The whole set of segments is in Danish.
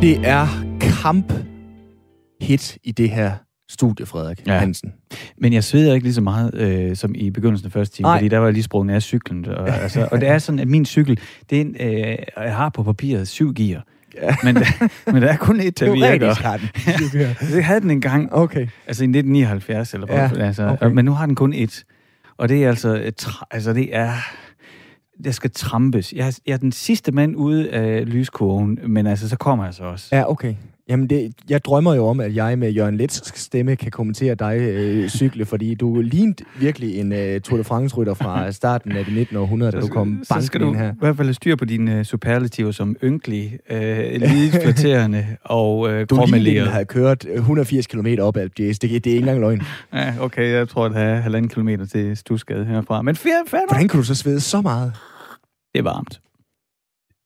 Det er kamp-hit i det her studie, Frederik Hansen. Men jeg sveder ikke lige så meget som i begyndelsen af første time, fordi der var jeg lige sprunget af cyklen. Og, altså, og det er sådan, at min cykel, det er en, jeg har på papiret 7 gear. Ja. Men der er kun et, der virker. Det havde den engang, okay. Altså i 1979 eller hvad. Ja, altså, okay. Men nu har den kun et. Og det er altså, der skal trampes. Jeg er den sidste mand ude af lyskurven, men altså, så kommer jeg så også. Ja, okay. Jamen, jeg drømmer jo om, at jeg med Jørgen Leths stemme kan kommentere dig cykle, fordi du lignede virkelig en Tour de France-rytter fra starten af det 19. århundrede, da du kom banken her. Så skal du i hvert fald styre på dine superlativer som ynkelig, lideflaterende og krommelig. Du lignede, at have kørt 180 km op af Alpe d'Huez. Det er ikke engang løgn. Ja, okay, jeg tror, at jeg har 1,5 kilometer til Studsgade herfra. Men fanden! Hvordan kunne du så svede så meget? Det er varmt.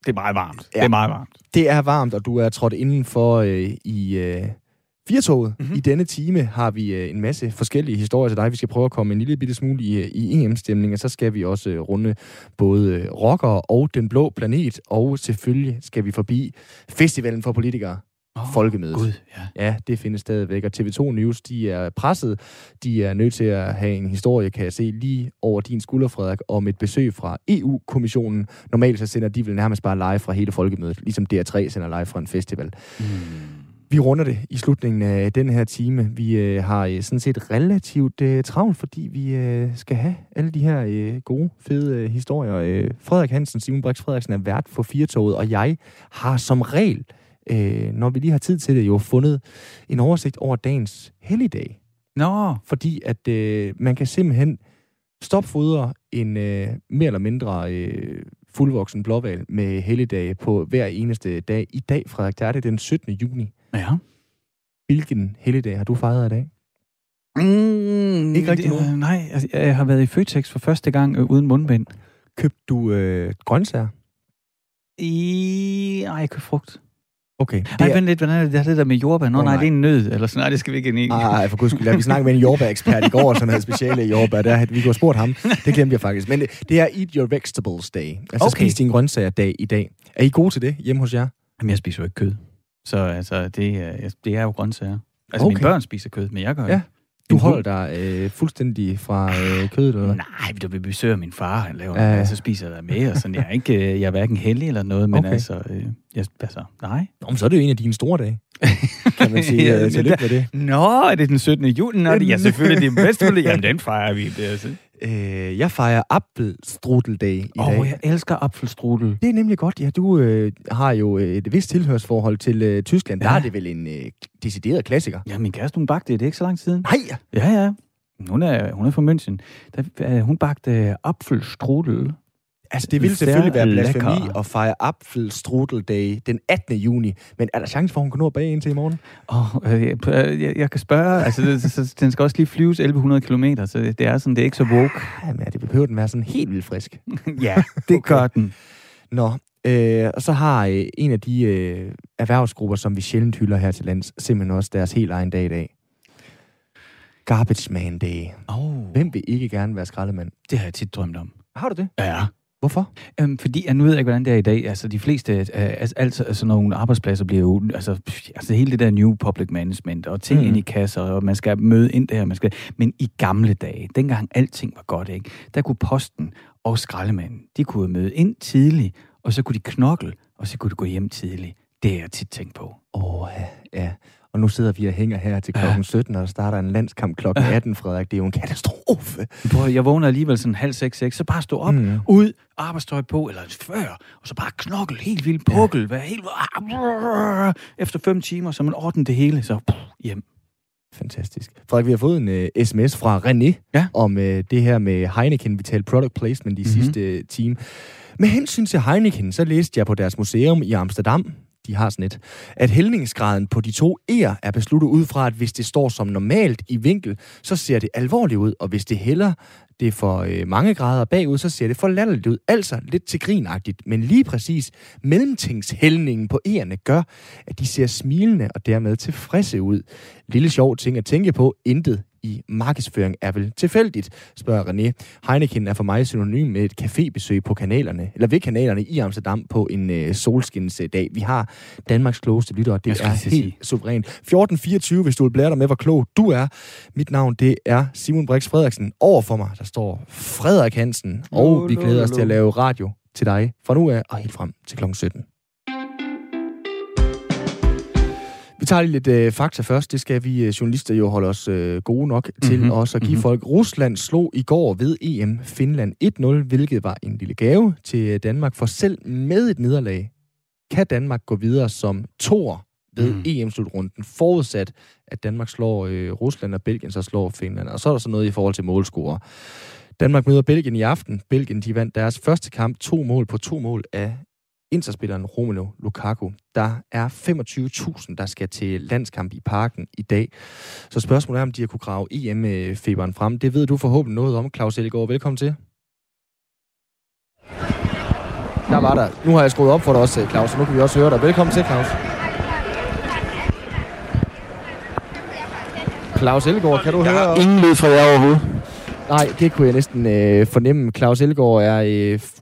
Det er meget varmt. Ja. Det er meget varmt. Det er varmt, og du er trådt indenfor i Firtoget. Mm-hmm. I denne time har vi en masse forskellige historier til dig. Vi skal prøve at komme en lille bitte smule i EM-stemning, og så skal vi også runde både rockere og Den Blå Planet, og selvfølgelig skal vi forbi festivalen for politikere. Folkemødet. Gud, ja. Ja, det findes stadigvæk, og TV2 News, de er presset. De er nødt til at have en historie, kan jeg se, lige over din skulder, Frederik, om et besøg fra EU-kommissionen. Normalt så sender de vel nærmest bare live fra hele Folkemødet, ligesom DR3 sender live fra en festival. Mm. Vi runder det i slutningen af den her time. Vi har sådan set relativt travlt, fordi vi skal have alle de her gode, fede historier. Frederik Hansen, Simon Brix Frederiksen er vært for Firtoget, og jeg har som regel, når vi lige har tid til det, jo fundet en oversigt over dagens helligdag. Nå! Fordi at man kan simpelthen stopfodre en mere eller mindre fuldvoksen blåhval med helligdage på hver eneste dag. I dag, Frederik, der er det den 17. juni. Ja. Hvilken helligdag har du fejret i dag? Ikke rigtig noget? Nej, altså, jeg har været i Føtex for første gang uden mundbind. Købte du grøntsager? Nej, jeg købte frugt. Okay. Hvordan er det der med jordbær? Nej, det er en nød, eller sådan. Nej, det skal vi ikke ind i. Nej, for guds skyld. Vi snakkede med en jordbærekspert i går, som havde speciale i jordbær. Der, vi kunne have spurgt ham. Det glemte jeg faktisk. Men det er Eat Your Vegetables Day. Altså spis din grøntsager dag i dag. Er I gode til det hjemme hos jer? Jamen, jeg spiser jo ikke kød. Så altså, det er jo grøntsager. Altså, mine børn spiser kød, men jeg gør ikke. Du holder dig fuldstændig fra kødet, eller? Nej, da vi besøger min far, han laver noget, så spiser jeg der med, og sådan. Jeg er hverken heldig eller noget, men altså, nej. Nå, så er det jo en af dine store dage, kan man sige. Tillykke med det. Nå, er det den 17. juni? Nå, det er selvfølgelig det bedste. Jamen, den fejrer vi. Jeg fejrer Apfelstrudel Day i dag. Jeg elsker Apfelstrudel. Det er nemlig godt. Ja, du har jo et vist tilhørsforhold til Tyskland. Ja. Der er det vel en decideret klassiker. Ja, min kæreste, hun bagte det. Det er ikke så lang tid siden. Nej! Ja. Hun er fra München. Hun bagte Apfelstrudel. Altså, det ville selvfølgelig være blasfemi at fejre Apfelstrudel Day den 18. juni, men er der chance for, at hun kan nå at bage en til i morgen? Jeg kan spørge. Altså, den skal også lige flyves 1.100 kilometer, så det er ikke så woke. Jamen, det behøver den være sådan helt vildt frisk. Ja, det gør den. Nå, og så har en af de erhvervsgrupper, som vi sjældent hylder her til lands, simpelthen også deres helt egen dag i dag. Garbage Man Day. Hvem vil ikke gerne være skraldemand? Det har jeg tit drømt om. Har du det? Ja. Hvorfor? Fordi jeg nu ved ikke, hvordan det er i dag. Altså, de fleste altså, nogle arbejdspladser bliver jo... Altså, hele det der new public management, og ting ind i kasser, og man skal møde ind der, Men i gamle dage, dengang alting var godt, ikke? Der kunne posten og skraldemanden, de kunne møde ind tidligt, og så kunne de knokle, og så kunne de gå hjem tidligt. Det har jeg tit tænkt på. Ja. Og nu sidder vi og hænger her til klokken 17, og der starter en landskamp klokken 18, Frederik. Det er jo en katastrofe. Jeg vågner alligevel sådan 5:30, så bare stå op, ud, arbejdstøj på, eller før, og så bare knokle helt vildt, pukkel, være helt... Efter 5 timer, så man ordner det hele, så hjem. Fantastisk. Frederik, vi har fået en sms fra René om det her med Heineken. Vi talte product placement i sidste time. Med hensyn til Heineken, så læste jeg på deres museum i Amsterdam, de har sådan et, at hældningsgraden på de 2 E'er er besluttet ud fra, at hvis det står som normalt i vinkel, så ser det alvorligt ud, og hvis det hælder det for mange grader bagud, så ser det for latterligt ud. Altså lidt til grinagtigt, men lige præcis mellemtingshældningen på E'erne gør, at de ser smilende og dermed tilfredse ud. Lille sjov ting at tænke på, intet i markedsføring er vel tilfældigt, spørger René. Heineken er for mig synonym med et cafébesøg på kanalerne, eller ved kanalerne i Amsterdam på en solskinsdag. Vi har Danmarks klogeste lyttere, det er helt suverænt. 14.24, hvis du vil blære dig med, hvor klog du er. Mit navn, det er Simon Brix Frederiksen. Over for mig, der står Frederik Hansen, og vi glæder os til at lave radio til dig fra nu af og helt frem til kl. 17. Vi tager lidt fakta først. Det skal vi journalister jo holde os gode nok til også at give folk. Rusland slog i går ved EM Finland 1-0, hvilket var en lille gave til Danmark. For selv med et nederlag kan Danmark gå videre som toer ved EM-slutrunden, forudsat at Danmark slår Rusland og Belgien, så slår Finland. Og så er der så noget i forhold til målscorer. Danmark møder Belgien i aften. Belgien, de vandt deres første kamp 2-2 af interspilleren Romelu Lukaku. Der er 25.000, der skal til landskamp i parken i dag. Så spørgsmålet er, om de har kunne grave EM-feberen frem. Det ved du forhåbentlig noget om, Claus Elgaard. Velkommen til. Der var der. Nu har jeg skruet op for dig også, Claus, og nu kan vi også høre dig. Velkommen til, Claus. Claus Elgaard, kan du høre? Jeg har ingen lyd fra jer overhovedet. Nej, det kunne jeg næsten fornemme. Claus Elgaard er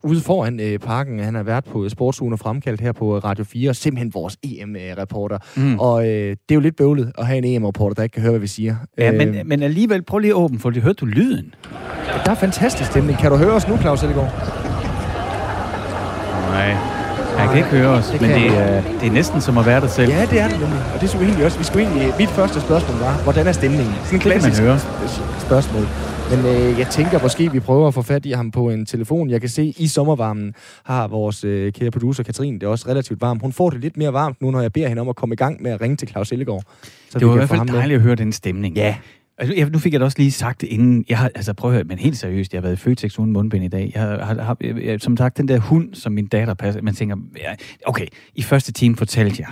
ude foran parken. Han har været på SportsZone og fremkaldt her på Radio 4, og simpelthen vores EM-reporter. Og det er jo lidt bøvlet at have en EM-reporter, der ikke kan høre, hvad vi siger. Ja, men alligevel, prøv lige at åbne, for det hørte du lyden. Der er fantastisk stemning. Kan du høre os nu, Claus Elgaard? Nej, jeg kan ikke høre os, det men det er næsten som at være der selv. Ja, det er det nemlig. Og det skulle egentlig også. Vi skulle egentlig, mit første spørgsmål var, hvordan er stemningen? Sådan et klassisk spørgsmål. Men jeg tænker måske, vi prøver at få fat i ham på en telefon. Jeg kan se, i sommervarmen har vores kære producer Katrine det er også relativt varmt. Hun får det lidt mere varmt nu, når jeg beder hende om at komme i gang med at ringe til Claus Elgaard. Så det var i hvert fald dejligt at høre den stemning. Ja. Altså, nu fik jeg da også lige sagt det inden. Jeg har, altså prøv at høre, men helt seriøst, jeg har været i Føtex uden mundbind i dag. Jeg har som sagt, den der hund, som min datter passer, man tænker, okay, i første time fortalte jeg,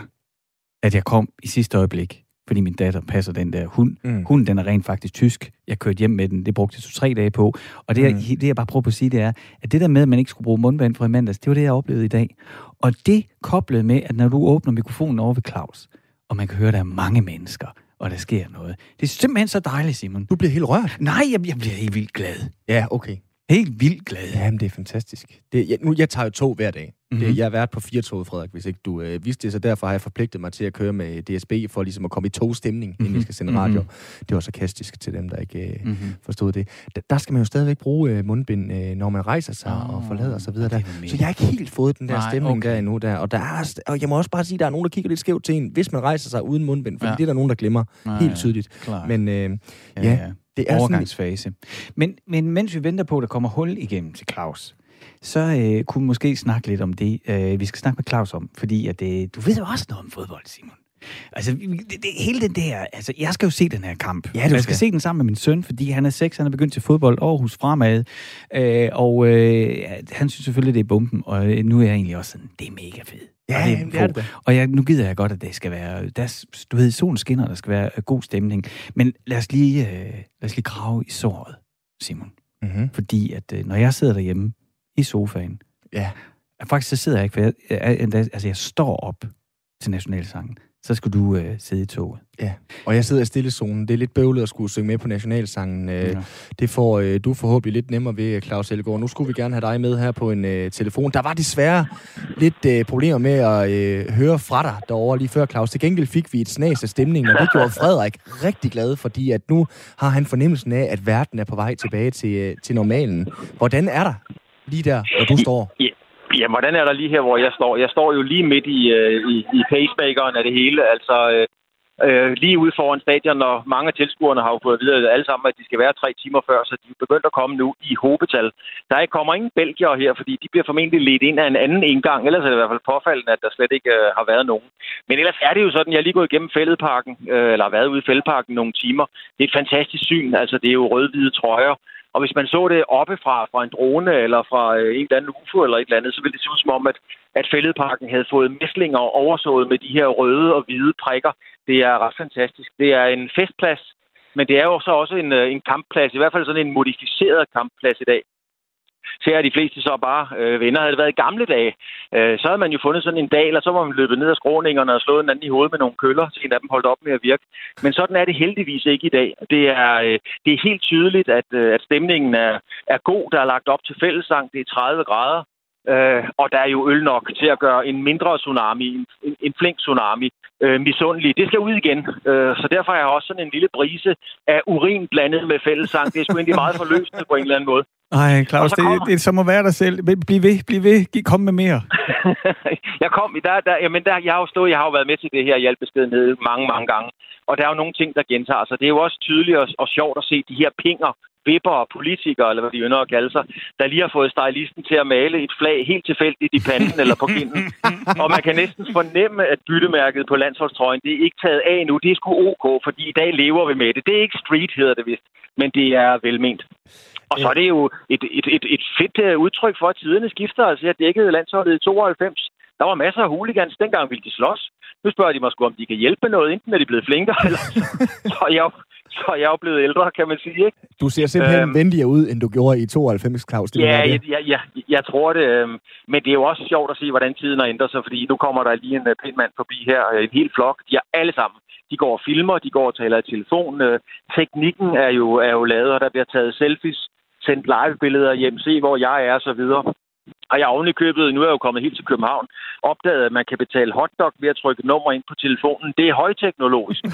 at jeg kom i sidste øjeblik, fordi min datter passer den der hund. Hunden, den er rent faktisk tysk. Jeg kørte hjem med den. Det brugte jeg 2-3 dage på. Og det, jeg bare prøver at sige, det er, at det der med, at man ikke skulle bruge mundbind fra i mandags, det var det, jeg oplevede i dag. Og det koblede med, at når du åbner mikrofonen over ved Claus, og man kan høre, at der er mange mennesker, og der sker noget. Det er simpelthen så dejligt, Simon. Du bliver helt rørt. Nej, jeg bliver helt vildt glad. Ja, okay. Helt vildt glad. Jamen, det er fantastisk. Jeg tager jo tog hver dag. Jeg har været på 4-toget, Frederik, hvis ikke du vidste det, så derfor har jeg forpligtet mig til at køre med DSB, for ligesom at komme i togstemning, inden vi skal sende radio. Det var sarkastisk til dem, der ikke forstod det. Der skal man jo stadigvæk bruge mundbind, når man rejser sig og forlader sig videre der. Så jeg har ikke helt fået den der stemning der endnu. Og jeg må også bare sige, at der er nogen, der kigger lidt skævt til en, hvis man rejser sig uden mundbind, fordi det er der nogen, der glemmer helt tydeligt. Klar. Men det er overgangsfase. Men mens vi venter på, at der kommer hul igennem til Claus, så kunne vi måske snakke lidt om det, vi skal snakke med Claus om, fordi at, du ved jo også noget om fodbold, Simon. Altså, hele den der, altså, jeg skal jo se den her kamp. Ja, jeg skal se den sammen med min søn, fordi han er 6, han er begyndt til fodbold, Aarhus fremad, han synes selvfølgelig, det er bomben, og nu er jeg egentlig også sådan, det er mega fedt. Ja, det er det. Og nu gider jeg godt, at det skal være, du ved, solen skinner, der skal være god stemning, men lad os lige grave i såret, Simon. Fordi at, når jeg sidder derhjemme, i sofaen. Ja. Faktisk så sidder jeg ikke, for jeg står op til nationalsangen. Så skal du sidde i toget. Ja, og jeg sidder i stillezonen. Det er lidt bøvlet at skulle synge med på nationalsangen. Det får du forhåbentlig lidt nemmere ved, Claus Elgaard. Nu skulle vi gerne have dig med her på en telefon. Der var desværre lidt problemer med at høre fra dig derovre lige før, Claus. Til gengæld fik vi et snas af stemningen, og det gjorde Frederik rigtig glad, fordi at nu har han fornemmelsen af, at verden er på vej tilbage til normalen. Hvordan er der? Lige der, hvor du står? Ja, hvordan er der lige her, hvor jeg står? Jeg står jo lige midt i pacemakeren af det hele, altså lige ude foran stadion, og mange af tilskuerne har jo fået at vide alle sammen, at de skal være 3 timer før, så de er begyndt at komme nu i hobetal. Der kommer ingen belgiere her, fordi de bliver formentlig ledt ind af en anden indgang, ellers er det i hvert fald påfaldende, at der slet ikke har været nogen. Men ellers er det jo sådan, jeg lige gået igennem Fælledparken, eller har været ude i Fælledparken nogle timer. Det er et fantastisk syn, altså det er jo rød-hvide trøjer. Og hvis man så det oppefra, fra en drone eller fra en eller anden UFO eller et eller andet, så ville det se ud som om, at Fælledparken havde fået mæslinger oversået med de her røde og hvide prikker. Det er ret fantastisk. Det er en festplads, men det er jo så også en kampplads, i hvert fald sådan en modificeret kampplads i dag. Ser de fleste så bare venner. Havde det været i gamle dage, så havde man jo fundet sådan en dag, eller så var man løbet ned af skråningerne og slået en anden i hovedet med nogle køller, så en af dem holdt op med at virke. Men sådan er det heldigvis ikke i dag. Det er helt tydeligt, at stemningen er god. Der er lagt op til fællessang. Det er 30 grader. Og der er jo øl nok til at gøre en mindre tsunami, en flink tsunami, misundelig. Det skal ud igen, så derfor har jeg også sådan en lille brise af urin blandet med fællessang. Det er sgu egentlig meget forløsende på en eller anden måde. Ej, Claus, det er som at være dig selv. Bliv ved, kom med mere. Jeg har jo været med til det her i hjælpestenhed mange gange, og der er jo nogle ting, der gentager sig. Det er jo også tydeligt og sjovt at se de her pinger, vipper og politikere, eller hvad de ynder at kalde sig, der lige har fået stylisten til at male et flag helt tilfældigt i panden eller på kinden. Og man kan næsten fornemme, at byttemærket på landsholdstrøjen, det er ikke taget af endnu. Det er sgu ok, fordi i dag lever vi med det. Det er ikke street, hedder det vist, men det er velment. Og så er det jo et fedt udtryk for, at tiderne skifter. Altså, jeg dækkede landsholdet i 92. Der var masser af hooligans. Dengang ville de slås. Nu spørger de mig sgu, om de kan hjælpe med noget. Enten er de blevet flinkere, eller så er jeg jo blevet ældre, kan man sige. Ikke? Du ser simpelthen venligere ud, end du gjorde i 92, Claus. Jeg tror det. Men det er jo også sjovt at se, hvordan tiden ændrer sig, fordi nu kommer der lige en pæn mand forbi her. En hel flok. De er alle sammen. De går og filmer, de går og taler i telefon. Teknikken er jo lavet, og der bliver taget selfies, sendt live-billeder hjem, se hvor jeg er, og så videre. Og jeg har ovenikøbet, nu er jeg jo kommet helt til København, opdaget, at man kan betale hotdog ved at trykke nummer ind på telefonen. Det er højteknologisk.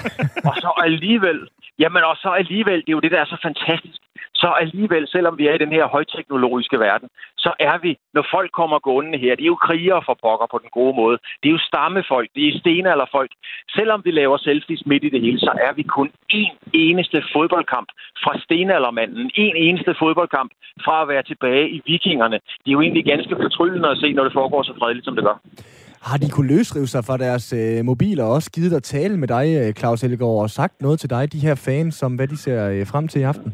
Og så alligevel, det er jo det, der er så fantastisk. Så alligevel, selvom vi er i den her højteknologiske verden, så er vi, når folk kommer gående her, det er jo krigere for pokker på den gode måde. Det er jo stammefolk, det er stenalderfolk. Selvom vi laver selfies midt i det hele, så er vi kun én eneste fodboldkamp fra stenaldermanden. En eneste fodboldkamp fra at være tilbage i vikingerne. Det er jo egentlig ganske fortryllende at se, når det foregår så fredeligt, som det gør. Har de kunne løsrive sig fra deres mobiler og også givet at tale med dig, Claus Elgaard, og sagt noget til dig, de her fans, som hvad de ser frem til i aften?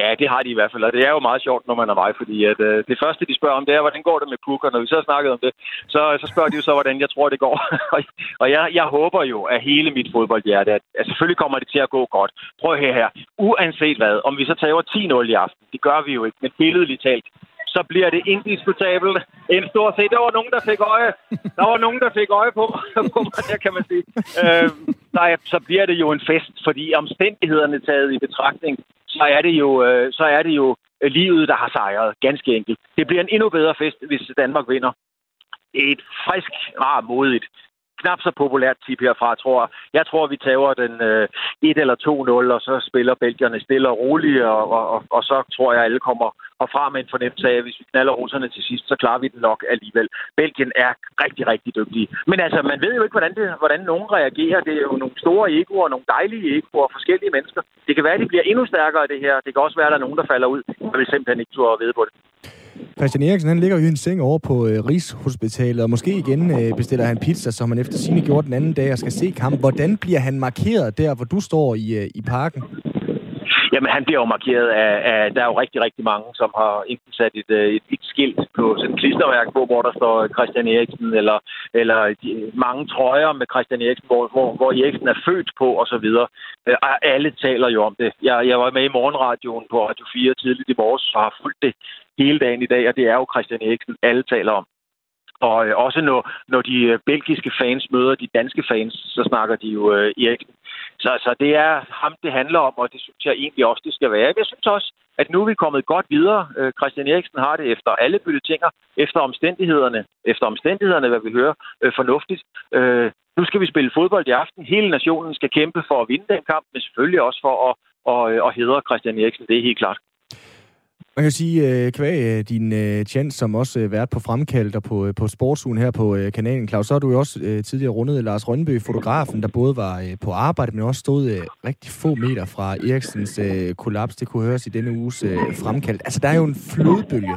Ja, det har de i hvert fald, og det er jo meget sjovt, når man er mig, fordi at, det første, de spørger om, det er, hvordan går det med Puk, når vi så har snakket om det, så spørger de jo så, hvordan jeg tror, det går. Og jeg håber jo, at hele mit fodboldhjerte, at selvfølgelig kommer det til at gå godt. Prøv her, uanset hvad, om vi så tager 10-0 i aften, det gør vi jo ikke, men billedligt talt, så bliver det indiskutabelt en stor set. Der var nogen, der fik øje på mig, der kan man sige. Så bliver det jo en fest, fordi omstændighederne taget i betragtning, så er det jo livet, der har sejret, ganske enkelt. Det bliver en endnu bedre fest, hvis Danmark vinder. Et frisk, meget modigt, knap så populært tip herfra, tror jeg. Jeg tror, vi tager den 1 eller 2-0, og så spiller belgierne stille og roligt, og så tror jeg, alle kommer herfra med en fornemmelse af, at hvis vi knaller russerne til sidst, så klarer vi den nok alligevel. Belgien er rigtig, rigtig dygtige. Men altså, man ved jo ikke, hvordan nogen reagerer. Det er jo nogle store egoer, nogle dejlige egoer, forskellige mennesker. Det kan være, at de bliver endnu stærkere i det her. Det kan også være, at der er nogen, der falder ud. Jeg vil simpelthen ikke turde at vide på det. Christian Eriksen, han ligger jo i en seng over på Rigshospitalet, og måske igen bestiller han pizza, som han efter sine gjorde den anden dag, og skal se kampen. Hvordan bliver han markeret der, hvor du står i parken? Jamen, han bliver jo markeret af der er jo rigtig, rigtig mange, som har enten sat et skilt på sådan et klisterværk, hvor der står Christian Eriksen, eller mange trøjer med Christian Eriksen, hvor Eriksen er født på, og så videre. Og alle taler jo om det. Jeg var med i morgenradioen på Radio 4 tidligt i morges, og har fulgt det hele dagen i dag, og det er jo Christian Eriksen, alle taler om. Og også når de belgiske fans møder de danske fans, så snakker de jo Eriksen. Så det er ham, det handler om, og det synes jeg egentlig også, det skal være. Jeg synes også, at nu er vi kommet godt videre. Christian Eriksen har det efter alle byttetinger, efter omstændighederne, hvad vi hører, fornuftigt. Nu skal vi spille fodbold i aften. Hele nationen skal kæmpe for at vinde den kamp, men selvfølgelig også for at hedre Christian Eriksen. Det er helt klart. Man kan sige, kvæg din chance som også vært på Fremkaldt og på SportsZone her på kanalen, Claus, så har du jo også tidligere rundet Lars Rønbøg, fotografen, der både var på arbejde, men også stod rigtig få meter fra Eriksens kollaps. Det kunne høres i denne uges Fremkaldt. Altså, der er jo en flodbølge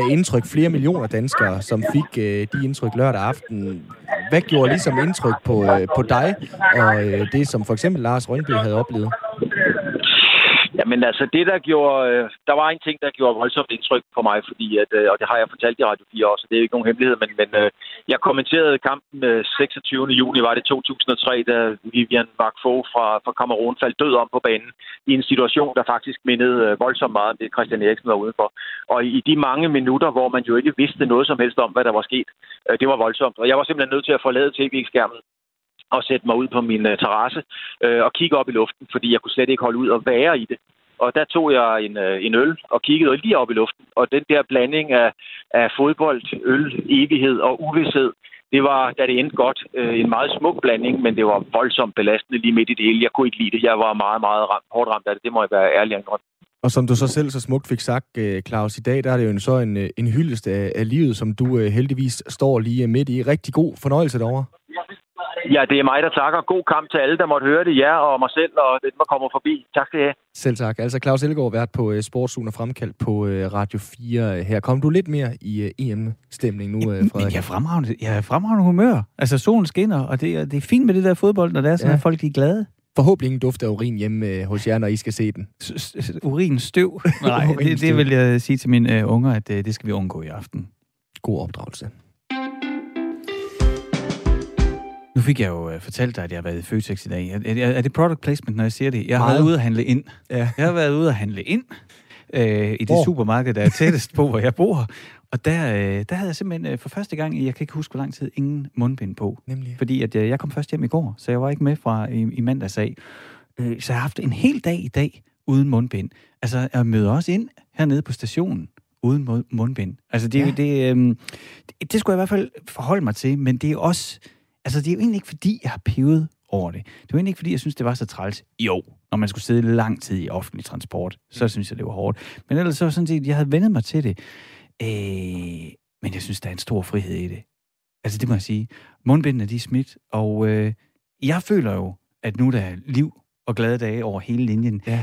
af indtryk. Flere millioner danskere, som fik de indtryk lørdag aften. Hvad gjorde ligesom indtryk på dig og det, som for eksempel Lars Rønbøg havde oplevet? Jamen altså, der var en ting, der gjorde voldsomt indtryk på mig, fordi at, og det har jeg fortalt i Radio 4 også, det er jo ikke nogen hemmelighed, men jeg kommenterede kampen 26. juni, var det 2003, da Vivian Wakfo fra Kamerun faldt død om på banen i en situation, der faktisk mindede voldsomt meget om det, Christian Eriksen var udenfor. Og i de mange minutter, hvor man jo ikke vidste noget som helst om, hvad der var sket, det var voldsomt. Og jeg var simpelthen nødt til at forlade tv-skærmen og sætte mig ud på min terrasse og kigge op i luften, fordi jeg kunne slet ikke holde ud og være i det. Og der tog jeg en øl og kiggede lige op i luften. Og den der blanding af fodbold, øl, evighed og uvished, det var, da det endte godt, en meget smuk blanding, men det var voldsomt belastende lige midt i det hele. Jeg kunne ikke lide det. Jeg var meget, meget hårdt ramt af det. Det må jeg være ærlig angående. Og som du så selv så smukt fik sagt, Claus, i dag, der er det jo så en hyldest af livet, som du heldigvis står lige midt i. Rigtig god fornøjelse derovre. Ja, det er mig, der takker. God kamp til alle, der måtte høre det. Ja, og mig selv, og den, der kommer forbi. Tak skal I have. Selv tak. Altså, Claus Elgaard, vært på SportsZone og fremkaldt på Radio 4 her. Kom du lidt mere i EM-stemning nu, Frederik? Jeg er fremragende humør. Altså, solen skinner, og det er fint med det der fodbold, når det er sådan, at folk er glade. Forhåbentlig ingen duft af urin hjemme hos jer, når I skal se den. Urinstøv? Nej, det vil jeg sige til mine unger, at det skal vi undgå i aften. God opdragelse. Nu fik jeg jo fortalt dig, at jeg har været i Føtex i dag. Er det product placement, når jeg siger det? Jeg har været ude at handle ind. Ja. Jeg har været ude at handle ind i det supermarked, der er tættest på, hvor jeg bor. Og der havde jeg simpelthen for første gang, jeg kan ikke huske, hvor lang tid, ingen mundbind på. Nemlig. Fordi at jeg kom først hjem i går, så jeg var ikke med fra i mandags af. Så jeg har haft en hel dag i dag uden mundbind. Altså, jeg møder også ind hernede på stationen uden mundbind. Altså, det skulle jeg i hvert fald forholde mig til, men det er også... Altså, det er jo egentlig ikke, fordi jeg har pevet over det. Det var egentlig ikke, fordi jeg synes, det var så træls. Jo, når man skulle sidde lang tid i offentlig transport, så synes jeg, det var hårdt. Men ellers så sådan set, jeg havde vendet mig til det. Men jeg synes, der er en stor frihed i det. Altså, det må jeg sige. Mundbindene, de er smidt, og jeg føler jo, at nu der er liv og glade dage over hele linjen. Ja.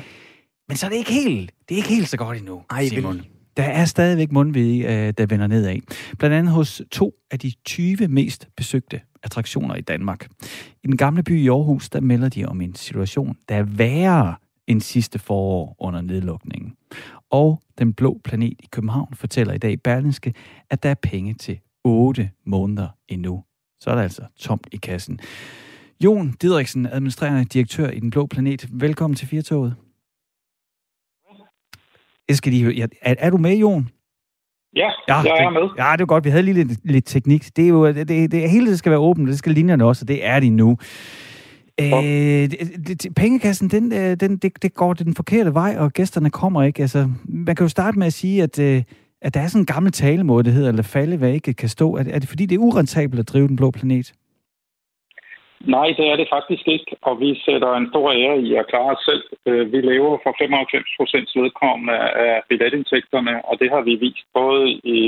Men så er det ikke helt. Det er ikke helt så godt endnu, Simon. Der er stadigvæk mundvide, der vender nedad. Blandt andet hos 2 af de 20 mest besøgte attraktioner i Danmark. I Den Gamle By i Aarhus, der melder de om en situation, der er værre end sidste forår under nedlukningen. Og Den Blå Planet i København fortæller i dag i Berlingske, at der er penge til 8 måneder endnu. Så er der altså tomt i kassen. Jon Didriksen, administrerende direktør i Den Blå Planet. Velkommen til Firtoget. Er du med, Jon? Ja, jeg er med. Ja, det er godt. Vi havde lige lidt teknik. Det er jo, det hele det skal være åbent, det skal linjerne også, og det er de nu. Pengekassen, det går den forkerte vej, og gæsterne kommer ikke. Altså, man kan jo starte med at sige, at der er sådan en gammel talemåde, det hedder, eller falde, hvad ikke kan stå. Er det fordi, det er urentabelt at drive Den Blå Planet? Nej, det er det faktisk ikke, og vi sætter en stor ære i at klare os selv. Vi lever for 95% vedkommende af billetindtægterne, og det har vi vist både i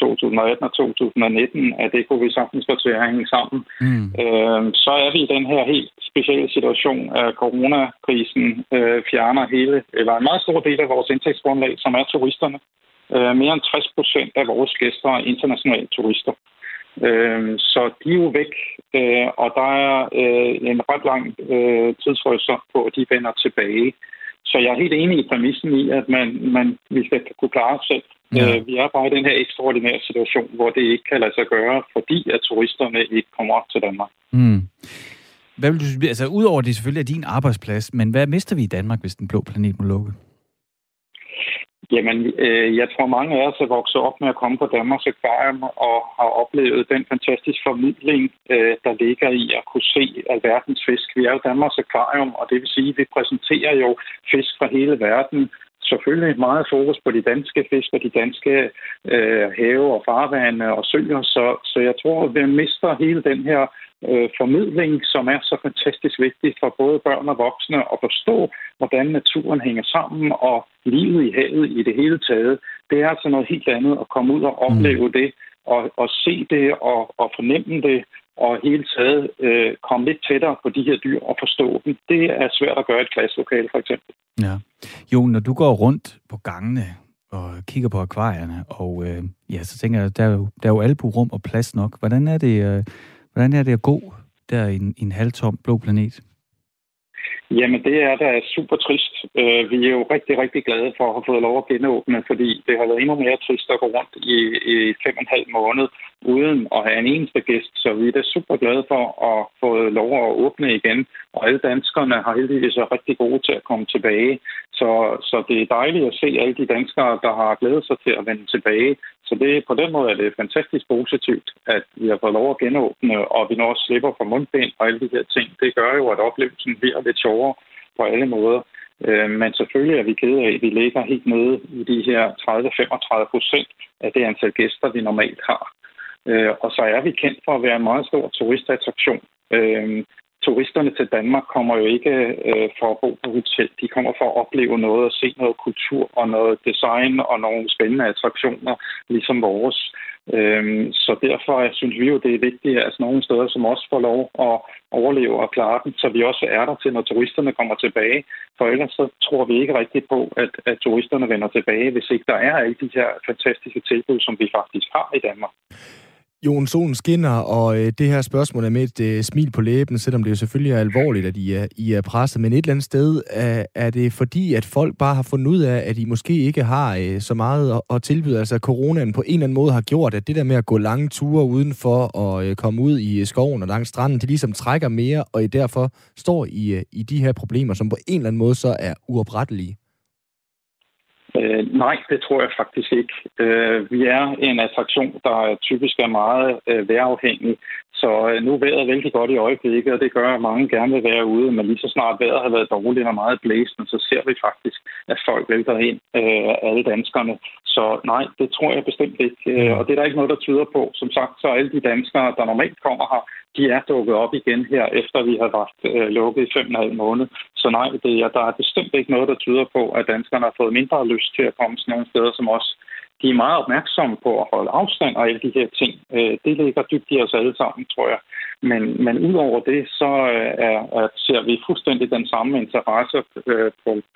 2018 og 2019, at det kunne vi sagtens få til at hænge sammen. Mm. Så er vi i den her helt specielle situation, at coronakrisen fjerner en meget stor del af vores indtægtsgrundlag, som er turisterne. Mere end 60% af vores gæster er internationale turister. Så de er jo væk, og der er en ret lang tidshorisont på, at de vender tilbage. Så jeg er helt enig i præmissen i, at vi slet ikke kunne klare os selv. Ja. Vi er bare i den her ekstraordinære situation, hvor det ikke kan lade sig gøre, fordi at turisterne ikke kommer op til Danmark. Mm. Hvad vil du, altså, udover det selvfølgelig er din arbejdsplads, men hvad mister vi i Danmark, hvis Den Blå Planet må lukke? Jamen, jeg tror, mange af os er vokset op med at komme på Danmarks Akvarium og har oplevet den fantastiske formidling, der ligger i at kunne se alverdens fisk. Vi er jo Danmarks Akvarium, og det vil sige, at vi præsenterer jo fisk fra hele verden. Selvfølgelig meget fokus på de danske fisk og de danske have og farvande og søer. Så jeg tror, at vi mister hele den her formidling, som er så fantastisk vigtig for både børn og voksne at forstå, hvordan naturen hænger sammen og livet i havet i det hele taget. Det er altså noget helt andet at komme ud og opleve det og se det og fornemme det og hele taget komme lidt tættere på de her dyr og forstå dem. Det er svært at gøre i et klasselokale, for eksempel. Ja. Jon, når du går rundt på gangene og kigger på akvarierne, og så tænker jeg, der er jo alburum og plads nok. Hvordan er det at gå der i en halvtom Blå Planet? Jamen, det er da super trist. Vi er jo rigtig, rigtig glade for at have fået lov at genåbne, fordi det har været endnu mere trist at gå rundt i 5,5 måneder uden at have en eneste gæst. Så vi er da super glade for at få lov at åbne igen. Og alle danskerne har heldigvis været rigtig gode til at komme tilbage. Så det er dejligt at se alle de danskere, der har glædet sig til at vende tilbage. Så det, på den måde er det fantastisk positivt, at vi har fået lov at genåbne, og vi nu også slipper for mundbind og alle de her ting. Det gør jo, at oplevelsen bliver lidt sjovere på alle måder. Men selvfølgelig er vi kede af, at vi ligger helt nede i de her 30-35% af det antal gæster, vi normalt har. Og så er vi kendt for at være en meget stor turistattraktion. Turisterne til Danmark kommer jo ikke for at bo på hotel. De kommer for at opleve noget og se noget kultur og noget design og nogle spændende attraktioner, ligesom vores. Så derfor synes vi jo, det er vigtigt, at sådan nogle steder som også får lov at overleve og klare den, så vi også er der til, når turisterne kommer tilbage. For ellers så tror vi ikke rigtigt på, at turisterne vender tilbage, hvis ikke der er alle de her fantastiske tilbud, som vi faktisk har i Danmark. Jon, solen skinner, og det her spørgsmål er med et smil på læben, selvom det jo selvfølgelig er alvorligt, at I er presset. Men et eller andet sted, er det fordi, at folk bare har fundet ud af, at I måske ikke har så meget at tilbyde? Altså, coronaen på en eller anden måde har gjort, at det der med at gå lange ture udenfor og komme ud i skoven og langs stranden, det ligesom trækker mere, og I derfor står i de her problemer, som på en eller anden måde så er uoprettelige? Nej, det tror jeg faktisk ikke. Vi er en attraktion, der typisk er meget vejrafhængig, så nu er vejret vældig godt i øjeblikket, og det gør, at mange gerne vil være ude, men lige så snart vejret har været dårligt og meget blæsende, så ser vi faktisk, at folk vælter ind, alle danskerne. Så nej, det tror jeg bestemt ikke, og det er der ikke noget, der tyder på. Som sagt, så alle de danskere, der normalt kommer her, de er dukket op igen her, efter vi har været lukket i 5,5 måneder. Så nej, der er bestemt ikke noget, der tyder på, at danskerne har fået mindre lyst til at komme til nogle steder som os. De er meget opmærksomme på at holde afstand og alle de her ting. Det ligger dybt i os alle sammen, tror jeg. Men udover det, så ser vi fuldstændig den samme interesse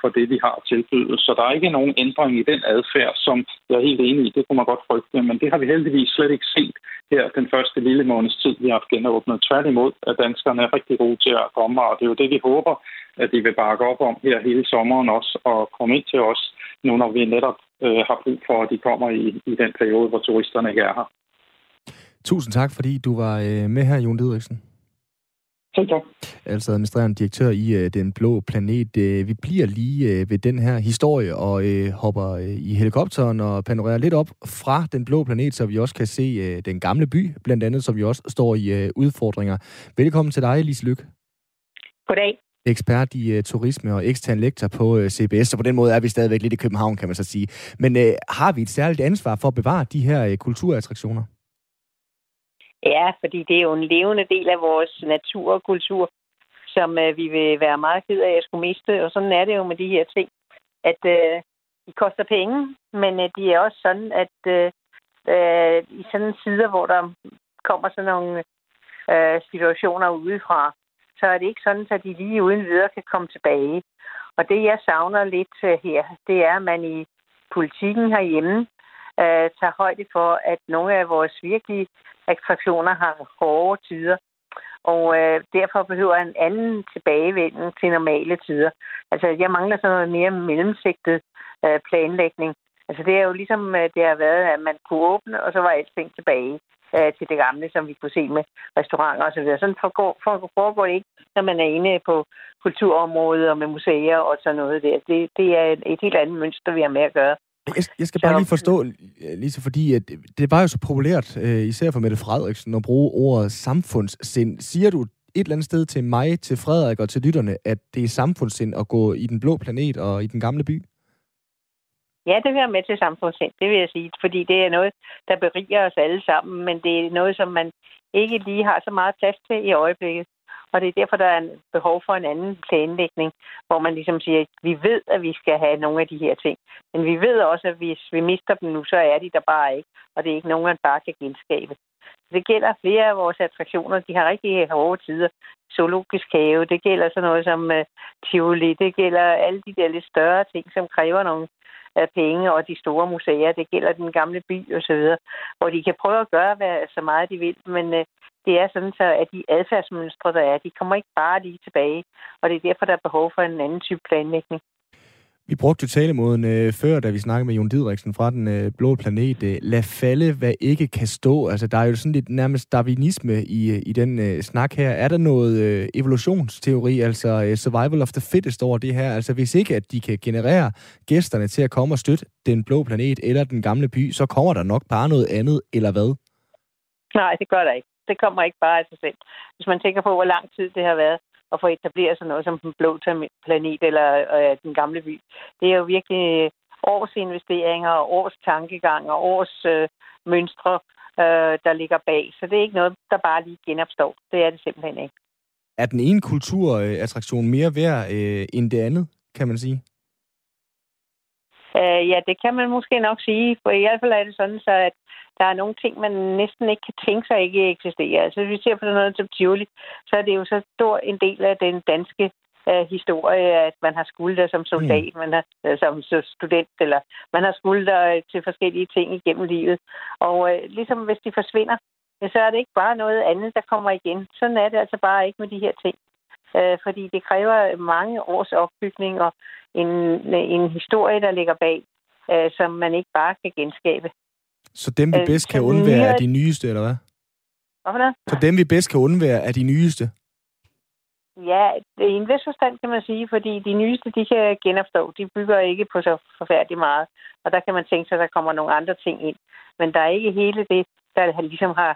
på det, vi har tilbydet. Så der er ikke nogen ændring i den adfærd, som jeg er helt enig i. Det kunne man godt frygte, men det har vi heldigvis slet ikke set her den første lille måneds tid, vi har haft genåbnet. Tværtimod, at danskerne er rigtig gode til at komme, og det er jo det, vi håber, at de vil bakke op om her hele sommeren også, og komme ind til os, nu når vi netop har brug for, at de kommer i den periode, hvor turisterne ikke er her. Tusind tak, fordi du var med her, Jon Didriksen. Selv tak. Altså administrerende direktør i Den Blå Planet. Vi bliver lige ved den her historie og hopper i helikopteren og panorerer lidt op fra Den Blå Planet, så vi også kan se Den Gamle By, blandt andet, som vi også står i udfordringer. Velkommen til dig, Lise Lykke. Goddag. Ekspert i turisme og ekstern lektor på CBS, så på den måde er vi stadigvæk lidt i København, kan man så sige. Men har vi et særligt ansvar for at bevare de her kulturattraktioner? Ja, fordi det er jo en levende del af vores natur og kultur, som vi vil være meget ked af at skulle miste, og sådan er det jo med de her ting, at de koster penge, men de er også sådan, at i sådan sider, hvor der kommer sådan nogle situationer udefra, så er det ikke sådan, at de lige uden videre kan komme tilbage. Og det, jeg savner lidt her, det er, at man i politikken herhjemme tager højde for, at nogle af vores virkelige attraktioner har hårde tider, og derfor behøver en anden tilbagevenden til normale tider. Altså, jeg mangler sådan noget mere mellemsigtet planlægning. Altså, det er jo ligesom, det har været, at man kunne åbne, og så var alting tilbage til det gamle, som vi kunne se med restauranter osv. Sådan foregår det ikke, når man er inde på kulturområdet og med museer og sådan noget der. Det er et helt andet mønster, vi har med at gøre. Jeg skal bare lige forstå, Lise, fordi at det var jo så populært, især for Mette Frederiksen, at bruge ordet samfundssind. Siger du et eller andet sted til mig, til Frederik og til lytterne, at det er samfundssind at gå i Den Blå Planet og i Den Gamle By? Ja, det hører med til samfundssind, det vil jeg sige, fordi det er noget, der beriger os alle sammen, men det er noget, som man ikke lige har så meget plads til i øjeblikket. Og det er derfor, der er en behov for en anden planlægning, hvor man ligesom siger, at vi ved, at vi skal have nogle af de her ting. Men vi ved også, at hvis vi mister dem nu, så er de der bare ikke, og det er ikke nogen, man bare kan genskabe. Det gælder flere af vores attraktioner. De har rigtig hårde tider. Zoologisk have, det gælder sådan noget som Tivoli, det gælder alle de der lidt større ting, som kræver nogle penge, og de store museer, det gælder Den Gamle By osv., hvor de kan prøve at gøre så meget de vil, men det er sådan så, at de adfærdsmønstre, der er, de kommer ikke bare lige tilbage. Og det er derfor, der er behov for en anden type planlægning. Vi brugte talemåden før, da vi snakkede med Jon Didriksen fra Den Blå Planet. Lad falde, hvad ikke kan stå. Altså, der er jo sådan lidt nærmest darwinisme i den snak her. Er der noget evolutionsteori, altså survival of the fittest over det her? Altså, hvis ikke at de kan generere gæsterne til at komme og støtte Den Blå Planet eller Den Gamle By, så kommer der nok bare noget andet, eller hvad? Nej, det gør der ikke. Det kommer ikke bare af sig selv. Hvis man tænker på, hvor lang tid det har været at få etableret sådan noget som Den Blå Planet eller Den Gamle By, det er jo virkelig års investeringer, års tankegang og års mønstre, der ligger bag. Så det er ikke noget, der bare lige genopstår. Det er det simpelthen ikke. Er den ene kulturattraktion mere værd end det andet, kan man sige? Ja, det kan man måske nok sige. For i hvert fald er det sådan, så at der er nogle ting, man næsten ikke kan tænke sig ikke eksisterer. Altså, hvis vi ser på noget som Tivoli, så er det jo så stor en del af den danske historie, at man har skuldret som soldat, man har som student, eller man har skuldret til forskellige ting igennem livet. Og ligesom hvis de forsvinder, så er det ikke bare noget andet, der kommer igen. Sådan er det altså bare ikke med de her ting. Fordi det kræver mange års opbygning og en historie, der ligger bag, som man ikke bare kan genskabe. Så dem, vi bedst kan undvære, er de nyeste, eller hvad? Hvorfor noget? Så dem, vi bedst kan undvære, er de nyeste? Ja, i en vis forstand kan man sige, fordi de nyeste, de kan genopstå. De bygger ikke på så forfærdeligt meget. Og der kan man tænke sig, at der kommer nogle andre ting ind. Men der er ikke hele det, der ligesom har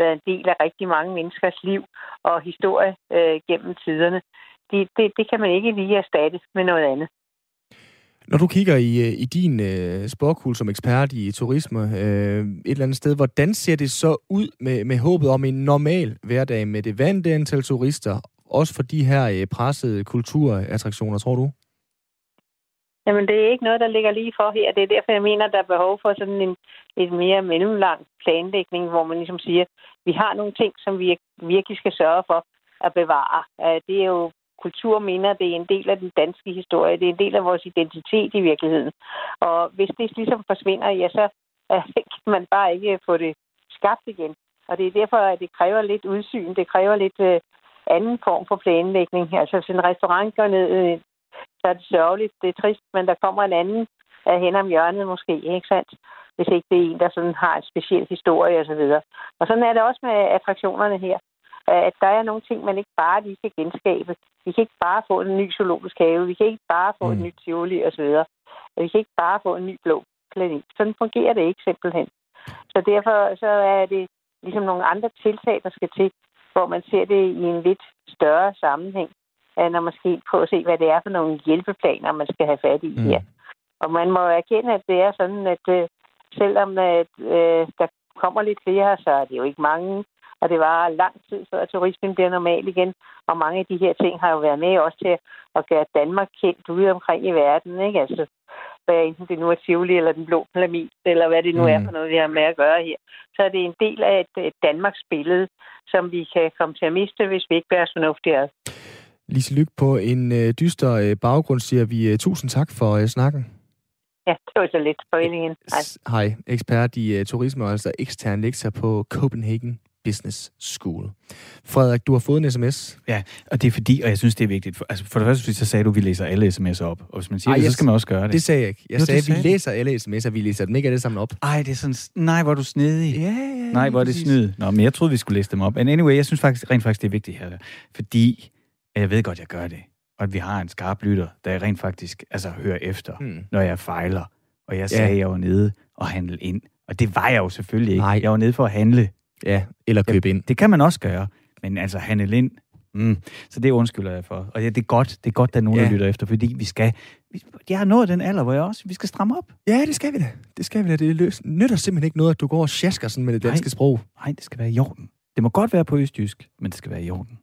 været en del af rigtig mange menneskers liv og historie gennem tiderne. Det kan man ikke lige erstatte med noget andet. Når du kigger i din spåkugle som ekspert i turisme et eller andet sted, hvordan ser det så ud med håbet om en normal hverdag med det vante antal turister, også for de her pressede kulturattraktioner, tror du? Jamen, det er ikke noget, der ligger lige for her. Det er derfor, jeg mener, der er behov for sådan en lidt mere mellemlang planlægning, hvor man ligesom siger, vi har nogle ting, som vi virkelig skal sørge for at bevare. Det er jo kulturminder, det er en del af den danske historie, det er en del af vores identitet i virkeligheden. Og hvis det ligesom forsvinder, ja, så kan man bare ikke få det skabt igen. Og det er derfor, at det kræver lidt udsyn, det kræver lidt anden form for planlægning. Altså, hvis en restaurant går ned, så er det sørgeligt, det er trist, men der kommer en anden hen om hjørnet måske, ikke sandt? Hvis ikke det er en, der sådan har en speciel historie osv. Og sådan er det også med attraktionerne her, at der er nogle ting, man ikke bare lige kan genskabe. Vi kan ikke bare få en ny zoologisk have, vi kan ikke bare få en ny Tivoli osv. Vi kan ikke bare få en ny blå planet. Sådan fungerer det ikke simpelthen. Så derfor så er det ligesom nogle andre tiltag, der skal til, hvor man ser det i en lidt større sammenhæng, når man skal prøve at se, hvad det er for nogle hjælpeplaner, man skal have fat i her. Og man må erkende, at det er sådan, at selvom der kommer lidt flere, så er det jo ikke mange, og det var lang tid før, at turismen bliver normal igen, og mange af de her ting har jo været med også til at gøre Danmark kendt ude omkring i verden, ikke? Altså, hvad enten det nu er Tivoli eller Den Blå Planet, eller hvad det nu er for noget, vi har med at gøre her, så er det en del af et Danmarks billede, som vi kan komme til at miste, hvis vi ikke bliver så fornuftige. Lise Lykke, på en dyster baggrund siger vi tusind tak for snakken. Ja, det var så lidt for velingen. Hej, ekspert i turisme og altså ekstern lektor på Copenhagen Business School. Frederik, du har fået en sms. Ja, og det er fordi, og jeg synes, det er vigtigt. For det første, så sagde du, at vi læser alle sms'er op. Og hvis man siger så skal man også gøre det. Det sagde jeg ikke. Jeg sagde, at vi læser alle sms'er, vi læser dem ikke alle sammen op. Ej, det er sådan, nej, hvor er du snedig. Yeah, nej, hvor er det snyd. Nå, men jeg troede, vi skulle læse dem op. And anyway, jeg synes faktisk, rent faktisk, det er vigtigt her. Fordi jeg ved godt, jeg gør det. Og at vi har en skarp lytter, der rent faktisk hører efter, når jeg fejler. Og jeg sagde, at jeg var nede og handle ind. Og det var jeg jo selvfølgelig ikke. Nej. Jeg var nede for at handle. Ja, eller købe ind. Det kan man også gøre, men handle ind. Så det undskylder jeg for. Og ja, det er godt, der er nogen, der lytter efter, fordi jeg har nået den alder, hvor jeg også, vi skal stramme op. Ja, det skal vi da. Det nytter simpelthen ikke noget, at du går og sjasker sådan med det danske sprog. Nej, det skal være i orden. Det må godt være på østjysk, men det skal være i orden.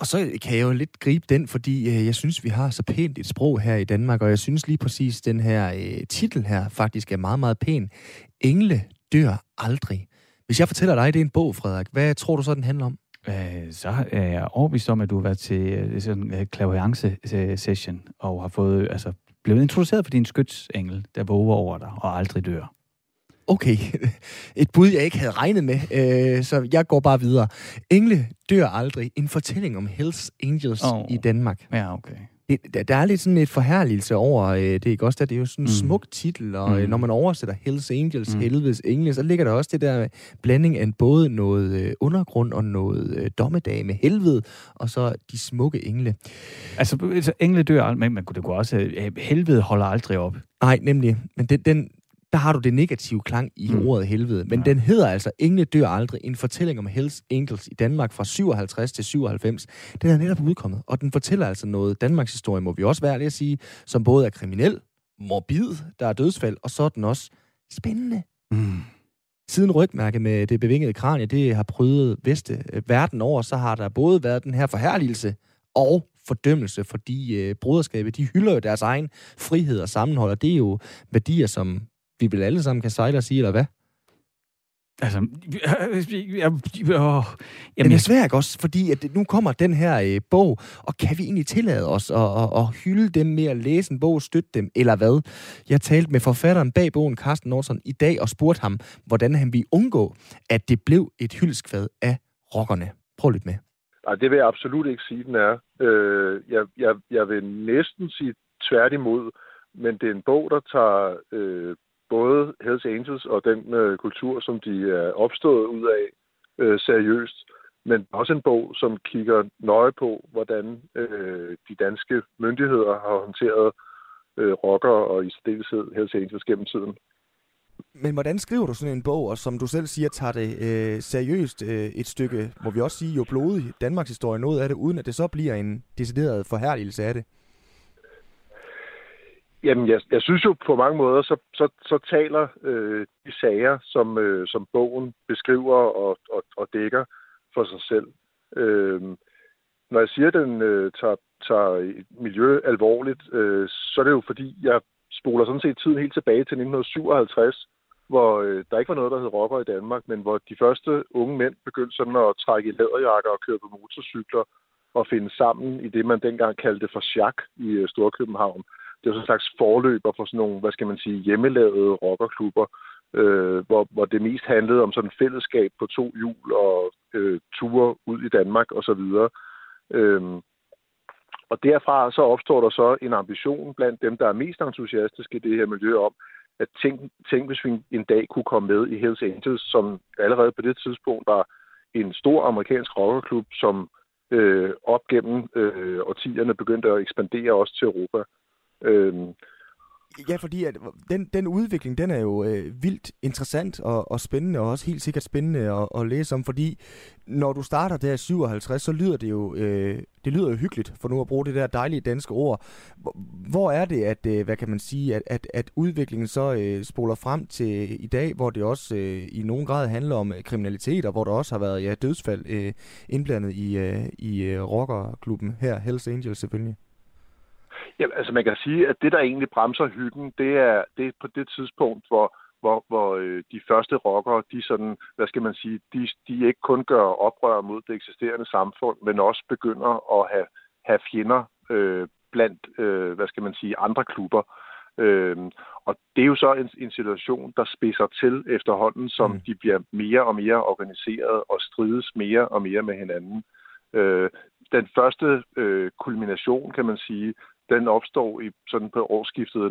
Og så kan jeg jo lidt gribe den, fordi jeg synes, vi har så pænt et sprog her i Danmark, og jeg synes lige præcis, den her titel her faktisk er meget, meget pæn. Engle dør aldrig. Hvis jeg fortæller dig, det er en bog, Frederik, hvad tror du så, den handler om? Så er jeg overbevist om, at du har været til sådan en clairvoyance-session, og har blevet introduceret for din skytsengel, der våger over dig og aldrig dør. Okay, et bud, jeg ikke havde regnet med, så jeg går bare videre. Engle dør aldrig. En fortælling om Hells Angels i Danmark. Ja, okay. Der er lidt sådan et forherligelse over det, ikke også? Der, det er jo sådan en smuk titel, og når man oversætter Hells Angels, Helvedes Engle, så ligger der også det der blanding af både noget undergrund og noget dommedag med helvede, og så de smukke engle. Altså engle dør aldrig, men det kunne også helvede holder aldrig op. Nej, nemlig. Men den der har du det negative klang i ordet helvede. Men den hedder altså Engle dør aldrig. En fortælling om Hells Angels i Danmark fra 57 til 97. Den er netop udkommet, og den fortæller altså noget Danmarks historie, må vi også være ærlige at sige, som både er kriminel, morbid, der er dødsfald, og så er den også spændende. Siden rygmærket med det bevingede kranie, det har prydet verden over, så har der både været den her forherligelse og fordømmelse, fordi broderskabet, de hylder jo deres egen frihed og sammenhold, og det er jo værdier, som vi vil alle sammen kan sejle og sige, eller hvad? Altså, den er svær, ikke også? Fordi at nu kommer den her bog, og kan vi egentlig tillade os at hylde dem med at læse en bog, støtte dem, eller hvad? Jeg talte med forfatteren bag bogen, Carsten Nordson, i dag og spurgte ham, hvordan han ville undgå, at det blev et hyldskvad af rockerne. Prøv lidt med. Nej, det vil jeg absolut ikke sige, den er. Jeg vil næsten sige tværtimod, men det er en bog, der tager både Hells Angels og den kultur, som de er opstået ud af, seriøst, men også en bog, som kigger nøje på, hvordan de danske myndigheder har håndteret rocker og i særdeleshed Hells Angels gennem tiden. Men hvordan skriver du sådan en bog, og som du selv siger, tager det seriøst et stykke, må vi også sige, jo blodig Danmarks historie noget af det, uden at det så bliver en decideret forherligelse af det? Jamen, jeg synes jo på mange måder, så taler de sager, som bogen beskriver og dækker for sig selv. Når jeg siger, at den tager et miljø alvorligt, så er det jo fordi, jeg spoler sådan set tiden helt tilbage til 1957, hvor der ikke var noget, der hed rocker i Danmark, men hvor de første unge mænd begyndte sådan at trække i læderjakker og køre på motorcykler og finde sammen i det, man dengang kaldte for sjak i Storkøbenhavn. Det er sådan en slags forløber for sådan nogle, hvad skal man sige, hjemmelavede rockerklubber, hvor det mest handlede om sådan et fællesskab på to hjul og ture ud i Danmark osv. Og derfra så opstår der så en ambition blandt dem, der er mest entusiastiske i det her miljø om, at tænk hvis vi en dag kunne komme med i Hells Angels, som allerede på det tidspunkt var en stor amerikansk rockerklub, som op gennem årtierne begyndte at ekspandere også til Europa. Ja, fordi at den udvikling, den er jo vildt interessant og spændende, og også helt sikkert spændende at læse om, fordi når du starter der i 57, så lyder det jo hyggeligt, for nu at bruge det der dejlige danske ord. Hvor er det, at hvad kan man sige, at udviklingen så spoler frem til i dag, hvor det også i nogen grad handler om kriminalitet, og hvor der også har været dødsfald indblandet i rockerklubben her, Hells Angels selvfølgelig? Ja, altså man kan sige, at det, der egentlig bremser hyggen, det er på det tidspunkt, hvor de første rockere, de sådan, hvad skal man sige, de ikke kun gør oprør mod det eksisterende samfund, men også begynder at have fjender blandt, hvad skal man sige, andre klubber. Og det er jo så en situation, der spidser til efterhånden, som de bliver mere og mere organiseret og strides mere og mere med hinanden. Den første kulmination, kan man sige, den opstår i sådan på årsskiftet 1980-81,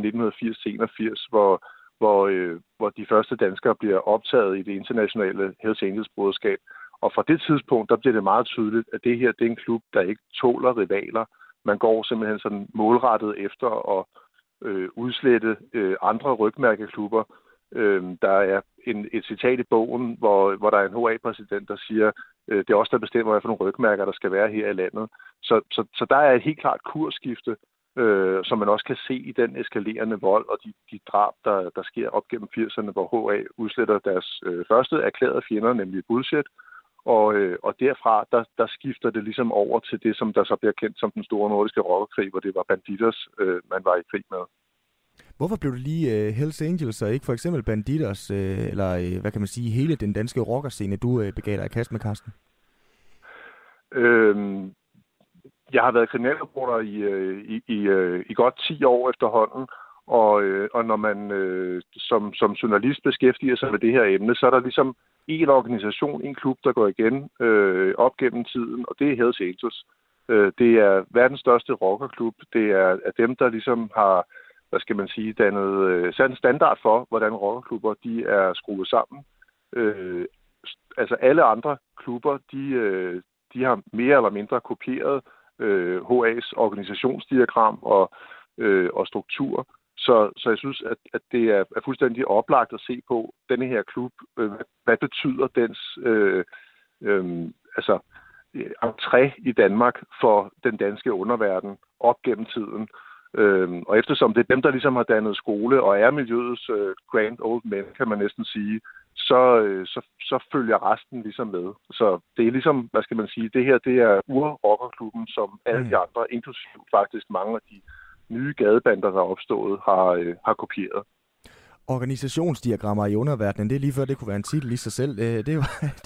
hvor de første danskere bliver optaget i det internationale Hells Angels broderskab. Og fra det tidspunkt, der bliver det meget tydeligt, at det her, det er en klub, der ikke tåler rivaler. Man går simpelthen sådan målrettet efter at udslette andre rygmærkeklubber. Der er et citat i bogen, hvor der er en HA-præsident, der siger, det er os, der bestemmer, hvad for nogle rygmærker, der skal være her i landet. Så der er et helt klart kursskifte, som man også kan se i den eskalerende vold og de drab, der sker op gennem 80'erne, hvor HA udsletter deres første erklærede fjender, nemlig bullshit. Og derfra, der skifter det ligesom over til det, som der så bliver kendt som den store nordiske rockerkrig, hvor det var Bandidos, man var i krig med. Hvorfor blev det lige Hells Angels og ikke for eksempel Bandidos, eller hvad kan man sige, hele den danske rockerscene, du begav dig i kast med, Carsten? Jeg har været kriminalreporter i godt 10 år efterhånden, Og når man som journalist beskæftiger sig med det her emne, så er der ligesom en organisation, en klub, der går igen op gennem tiden, og det er Hells Angels. Det er verdens største rockerklub. Det er dem, der ligesom har, hvad skal man sige, sat en standard for, hvordan rockerklubber de er skruet sammen. Altså alle andre klubber, de har mere eller mindre kopieret HA's organisationsdiagram og struktur. Så jeg synes, at det er fuldstændig oplagt at se på denne her klub. Hvad betyder dens entré i Danmark for den danske underverden op gennem tiden? Og eftersom det er dem, der ligesom har dannet skole og er miljøets grand old men, kan man næsten sige, så følger resten ligesom med. Så det er ligesom, hvad skal man sige, det her det er urrockerklubben, som alle de andre, inklusive faktisk mange af de nye gadebander, der er opstået, har kopieret. Organisationsdiagrammer i underverdenen, det er lige før, det kunne være en titel i sig selv.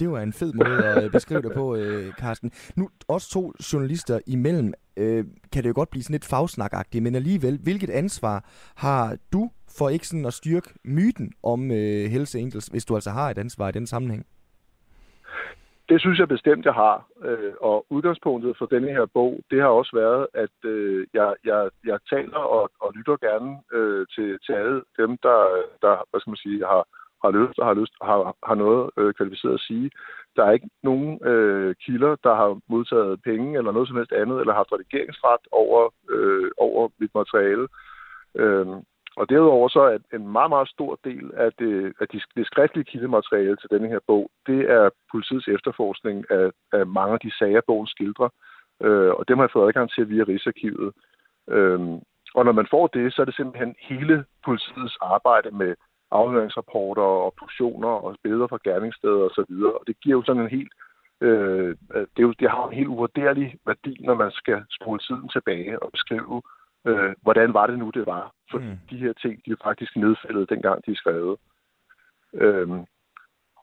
Det var en fed måde at beskrive det på, Carsten. Nu, os to journalister imellem, kan det jo godt blive sådan lidt fagsnakagtigt, men alligevel, hvilket ansvar har du for ikke sådan at styrke myten om Hells Angels, hvis du altså har et ansvar i den sammenhæng? Det synes jeg bestemt, jeg har. Og udgangspunktet for denne her bog, det har også været, at jeg taler og lytter gerne til alle dem, der hvad skal man sige, har noget kvalificeret at sige. Der er ikke nogen kilder, der har modtaget penge eller noget som helst andet, eller haft redigeringsret over mit materiale. Og derudover så er en meget, meget stor del af det skriftlige kildemateriale til denne her bog, det er politiets efterforskning af mange af de sager, bogen skildrer. Og dem har jeg fået adgang til via Rigsarkivet. Og når man får det, så er det simpelthen hele politiets arbejde med afhøringsrapporter og obduktioner og billeder fra gerningssteder osv. Og det giver jo sådan en helt... det har en helt uvurderlig værdi, når man skal spole tiden tilbage og beskrive, hvordan var det nu, det var. For de her ting, de er faktisk nedfældet, dengang de er skrevet.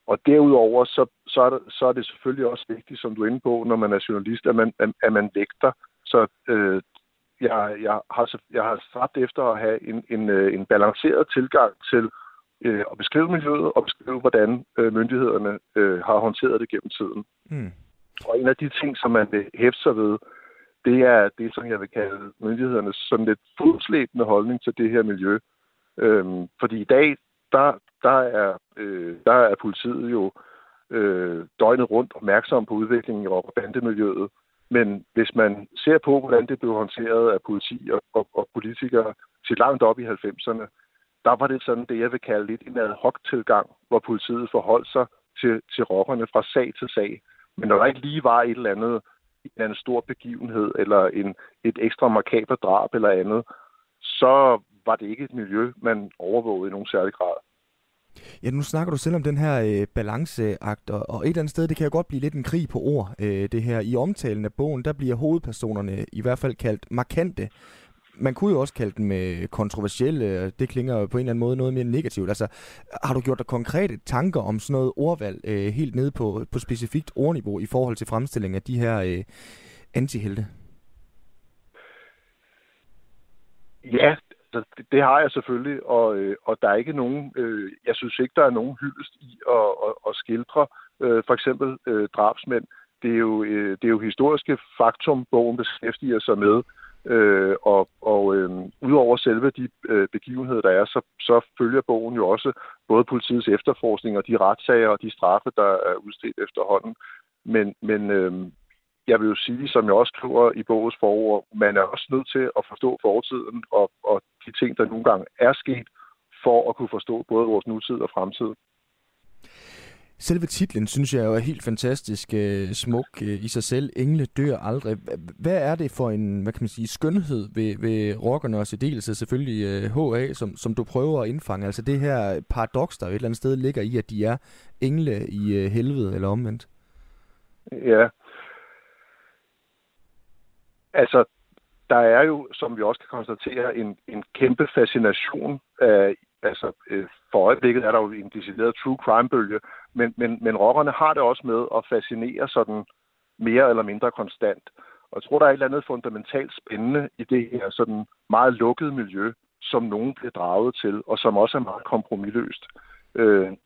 Og derudover, så er det selvfølgelig også vigtigt, som du er inde på, når man er journalist, at man vægter. Så jeg har stræbt efter at have en balanceret tilgang til at beskrive miljøet, og beskrive, hvordan myndighederne har håndteret det gennem tiden. Og en af de ting, som man vil hæfte sig ved, det er det, som jeg vil kalde myndighedernes sådan lidt fodslæbende holdning til det her miljø. Fordi i dag, der er politiet jo døgnet rundt opmærksom på udviklingen i rocker- og bandemiljøet. Men hvis man ser på, hvordan det blev håndteret af politi og politikere til langt op i 90'erne, der var det sådan det, jeg vil kalde lidt en ad hoc-tilgang, hvor politiet forholdt sig til rockerne fra sag til sag. Men når der ikke lige var et eller andet, en stor begivenhed, eller et ekstra makaber drab eller andet, så var det ikke et miljø, man overvågede i nogen særlig grad. Ja, nu snakker du selv om den her balanceakt, og et eller andet sted, det kan jo godt blive lidt en krig på ord, det her. I omtalen af bogen, der bliver hovedpersonerne i hvert fald kaldt markante. Man kunne jo også kalde dem kontroversielle, det klinger på en eller anden måde noget mere negativt. Altså, har du gjort dig konkrete tanker om sådan noget ordvalg helt nede på specifikt ordniveau i forhold til fremstilling af de her antihelte? Ja, det har jeg selvfølgelig, og der er ikke nogen, jeg synes ikke, der er nogen hyldest i at skildre for eksempel drabsmænd. Det er jo historiske faktum, bogen beskæftiger sig med. Udover selve de begivenheder, der er, så følger bogen jo også både politiets efterforskning og de retssager og de straffe, der er udstedt efterhånden. Men jeg vil jo sige, som jeg også skriver i bogens forord, man er også nødt til at forstå fortiden og de ting, der nogle gange er sket, for at kunne forstå både vores nutid og fremtid. Selve titlen, synes jeg, er helt fantastisk smuk i sig selv. Engle dør aldrig. Hvad er det for en, hvad kan man sige, skønhed ved rockerne og særdeleshed, selvfølgelig HA, som du prøver at indfange? Altså det her paradoks, der et eller andet sted ligger i, at de er engle i helvede, eller omvendt? Ja. Altså, der er jo, som vi også kan konstatere, en kæmpe fascination af... Altså, for øjeblikket er der jo en decideret true crime-bølge, men rockerne har det også med at fascinere sådan mere eller mindre konstant. Og jeg tror, der er et eller andet fundamentalt spændende i det her sådan meget lukkede miljø, som nogen bliver draget til, og som også er meget kompromisløst.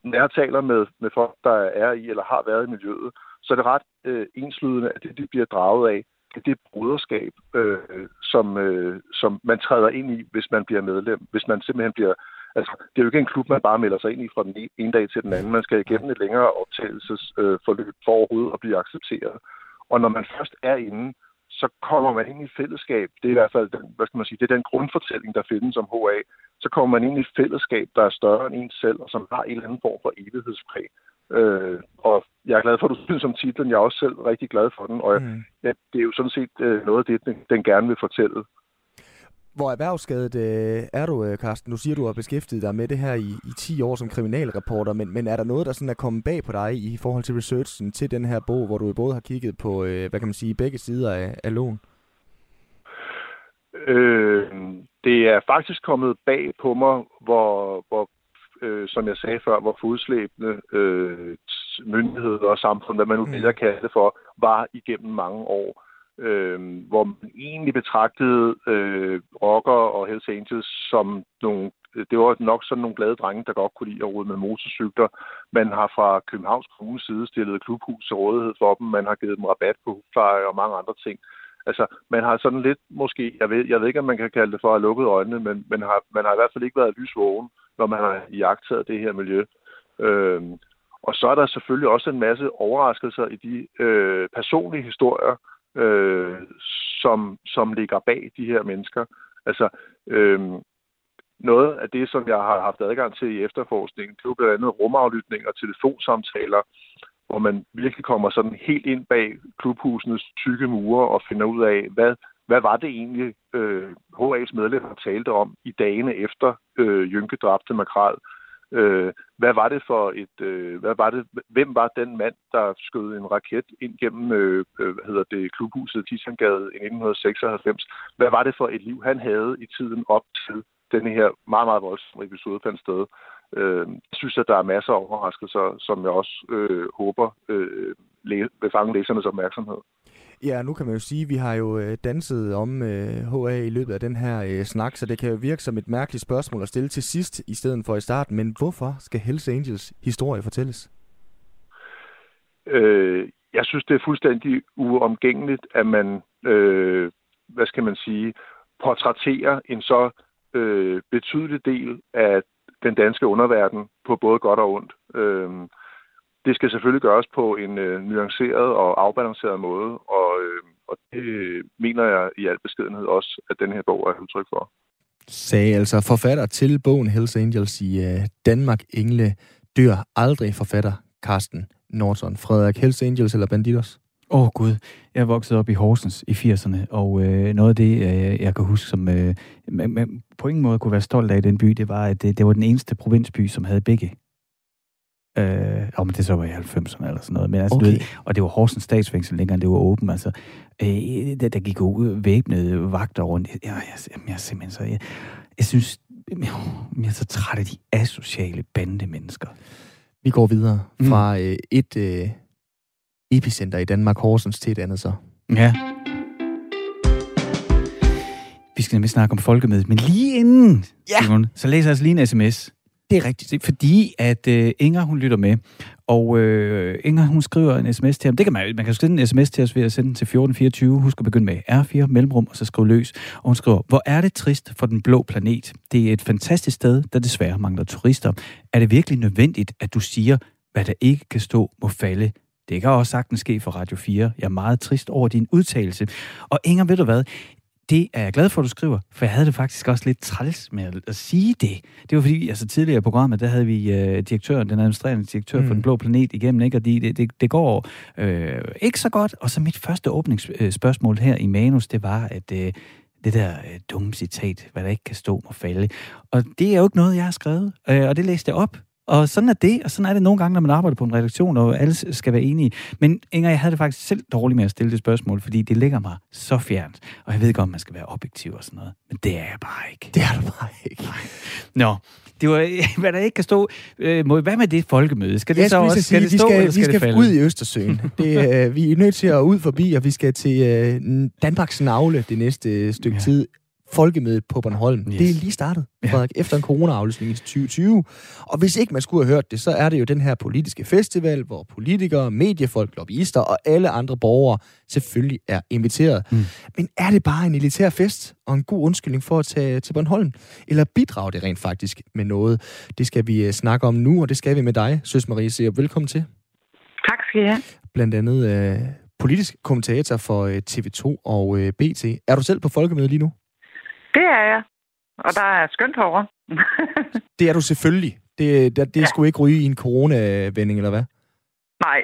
Når jeg taler med folk, der er i eller har været i miljøet, så er det ret enslydende, at det, de bliver draget af, det er det broderskab, som man træder ind i, hvis man bliver medlem. Hvis man simpelthen bliver... Altså, det er jo ikke en klub, man bare melder sig ind i fra den ene dag til den anden. Man skal igennem et længere optagelsesforløb for overhovedet at blive accepteret. Og når man først er inde, så kommer man ind i fællesskab. Det er i hvert fald den, hvad skal man sige, det er den grundfortælling, der findes om HA. Så kommer man ind i et fællesskab, der er større end en selv, og som har en eller anden form for evighedspræg. Og jeg er glad for, at du synes om titlen. Jeg er også selv rigtig glad for den. Og det er jo sådan set noget af det, den gerne vil fortælle. Hvor erhvervsskadet er du, Carsten? Nu siger du, at du har beskæftiget dig med det her i 10 år som kriminalreporter, men er der noget, der sådan er kommet bag på dig i forhold til researchen til den her bog, hvor du både har kigget på, hvad kan man sige, begge sider af loven? Det er faktisk kommet bag på mig, hvor som jeg sagde før, hvor fodslæbende myndigheder og samfund, hvad man nu vil kalde det for, var igennem mange år. Hvor man egentlig betragtede rockere og Hells Angels som nogle, det var nok sådan nogle glade drenge, der godt kunne lide at rode med motorcykler. Man har fra Københavns Kommunes side stillet klubhus til rådighed for dem, man har givet dem rabat på hudpleje og mange andre ting. Altså, man har sådan lidt måske, jeg ved ikke, om man kan kalde det for at have lukket øjnene, men man har i hvert fald ikke været lysvågen, når man har iagttaget det her miljø. Og så er der selvfølgelig også en masse overraskelser i de personlige historier, som ligger bag de her mennesker. Altså, noget af det, som jeg har haft adgang til i efterforskningen, det er jo blandt andet rumaflytning og telefonsamtaler, hvor man virkelig kommer sådan helt ind bag klubhusenes tykke mure og finder ud af, hvad var det egentlig, HA's medlemmer talte om i dagene efter Jønke dræbte Makrel. Hvad var det for et... hvem var den mand, der skød en raket ind gennem klubhuset Titangade i 1996? Hvad var det for et liv, han havde i tiden op til denne her meget, meget voldsomme episode fandt sted? Jeg synes, at der er masser af overraskelser, som jeg også håber vil fange læsernes opmærksomhed. Ja, nu kan man jo sige, at vi har jo danset om HA i løbet af den her snak, så det kan jo virke som et mærkeligt spørgsmål at stille til sidst i stedet for i starten. Men hvorfor skal Hells Angels historie fortælles? Jeg synes, det er fuldstændig uomgængeligt, at man, portrætterer en så betydelig del af den danske underverden på både godt og ondt. Det skal selvfølgelig gøres på en nuanceret og afbalanceret måde, og det mener jeg i al beskedenhed også, at den her bog er udtryk for. Sagde altså forfatter til bogen Hells Angels i Danmark, Engle dør aldrig, forfatter Carsten Nordson. Frederik, Hells Angels eller Bandidos? Åh gud, jeg voksede op i Horsens i 80'erne, og noget af det, jeg kan huske, som man på ingen måde kunne være stolt af i den by, det var, at det var den eneste provinsby, som havde begge. Men det så var i 90'erne eller sådan noget. Men altså, okay. Og det var Horsens statsfængsel, længere det var åben. Altså, der gik jo væbnede vagter rundt. Jeg er så træt af de asociale bandemennesker. Vi går videre fra et epicenter i Danmark, Horsens, til et andet så. Ja. Vi skal nemlig snakke om Folkemødet, men lige inden, Simon, så læser jeg altså lige en sms. Det er rigtigt, fordi at Inger, hun lytter med, og Inger, hun skriver en sms til ham. Det kan man kan skrive en sms til os ved at sende den til 1424. Husk at begynde med R4, mellemrum, og så skrive løs. Og hun skriver, hvor er det trist for Den Blå Planet. Det er et fantastisk sted, der desværre mangler turister. Er det virkelig nødvendigt, at du siger, hvad der ikke kan stå, må falde? Det kan også sagtens ske for Radio 4. Jeg er meget trist over din udtalelse. Og Inger, ved du hvad? Det er jeg glad for, at du skriver, for jeg havde det faktisk også lidt træls med at sige det. Det var fordi, altså tidligere i programmet, der havde vi direktøren, den administrerende direktør for Den Blå Planet igennem, ikke? Og det går ikke så godt. Og så mit første åbningsspørgsmål her i manus, det var, at det der dumme citat, hvad der ikke kan stå må falde. Og det er jo ikke noget, jeg har skrevet, og det læste jeg op. Og sådan er det, og sådan er det nogle gange, når man arbejder på en redaktion, og alle skal være enige. Men Inger, jeg havde det faktisk selv dårligt med at stille det spørgsmål, fordi det ligger mig så fjernt. Og jeg ved godt, man skal være objektiv og sådan noget. Men det er jeg bare ikke. Det er du bare ikke. Nej. Nå, det var, hvad der ikke kan stå. Hvad med det folkemøde? Skal det så også sige, skal det stå, eller skal det falde? Vi skal ud i Østersøen. Vi er nødt til at ud forbi, og vi skal til Danmarks navle det næste stykke tid. Folkemødet på Bornholm. Yes. Det er lige startet, Frederik, efter en corona-aflysning i 2020. Og hvis ikke man skulle have hørt det, så er det jo den her politiske festival, hvor politikere, mediefolk, lobbyister og alle andre borgere selvfølgelig er inviteret. Mm. Men er det bare en elitær fest og en god undskyldning for at tage til Bornholm? Eller bidrager det rent faktisk med noget? Det skal vi snakke om nu, og det skal vi med dig, Søs Marie Serup. Velkommen til. Tak skal I have. Blandt andet politisk kommentator for TV2 og BT. Er du selv på Folkemødet lige nu? Det er jeg, og der er skønt herovre. Det er du selvfølgelig. Det skulle ikke ryge i en coronavending, eller hvad? Nej.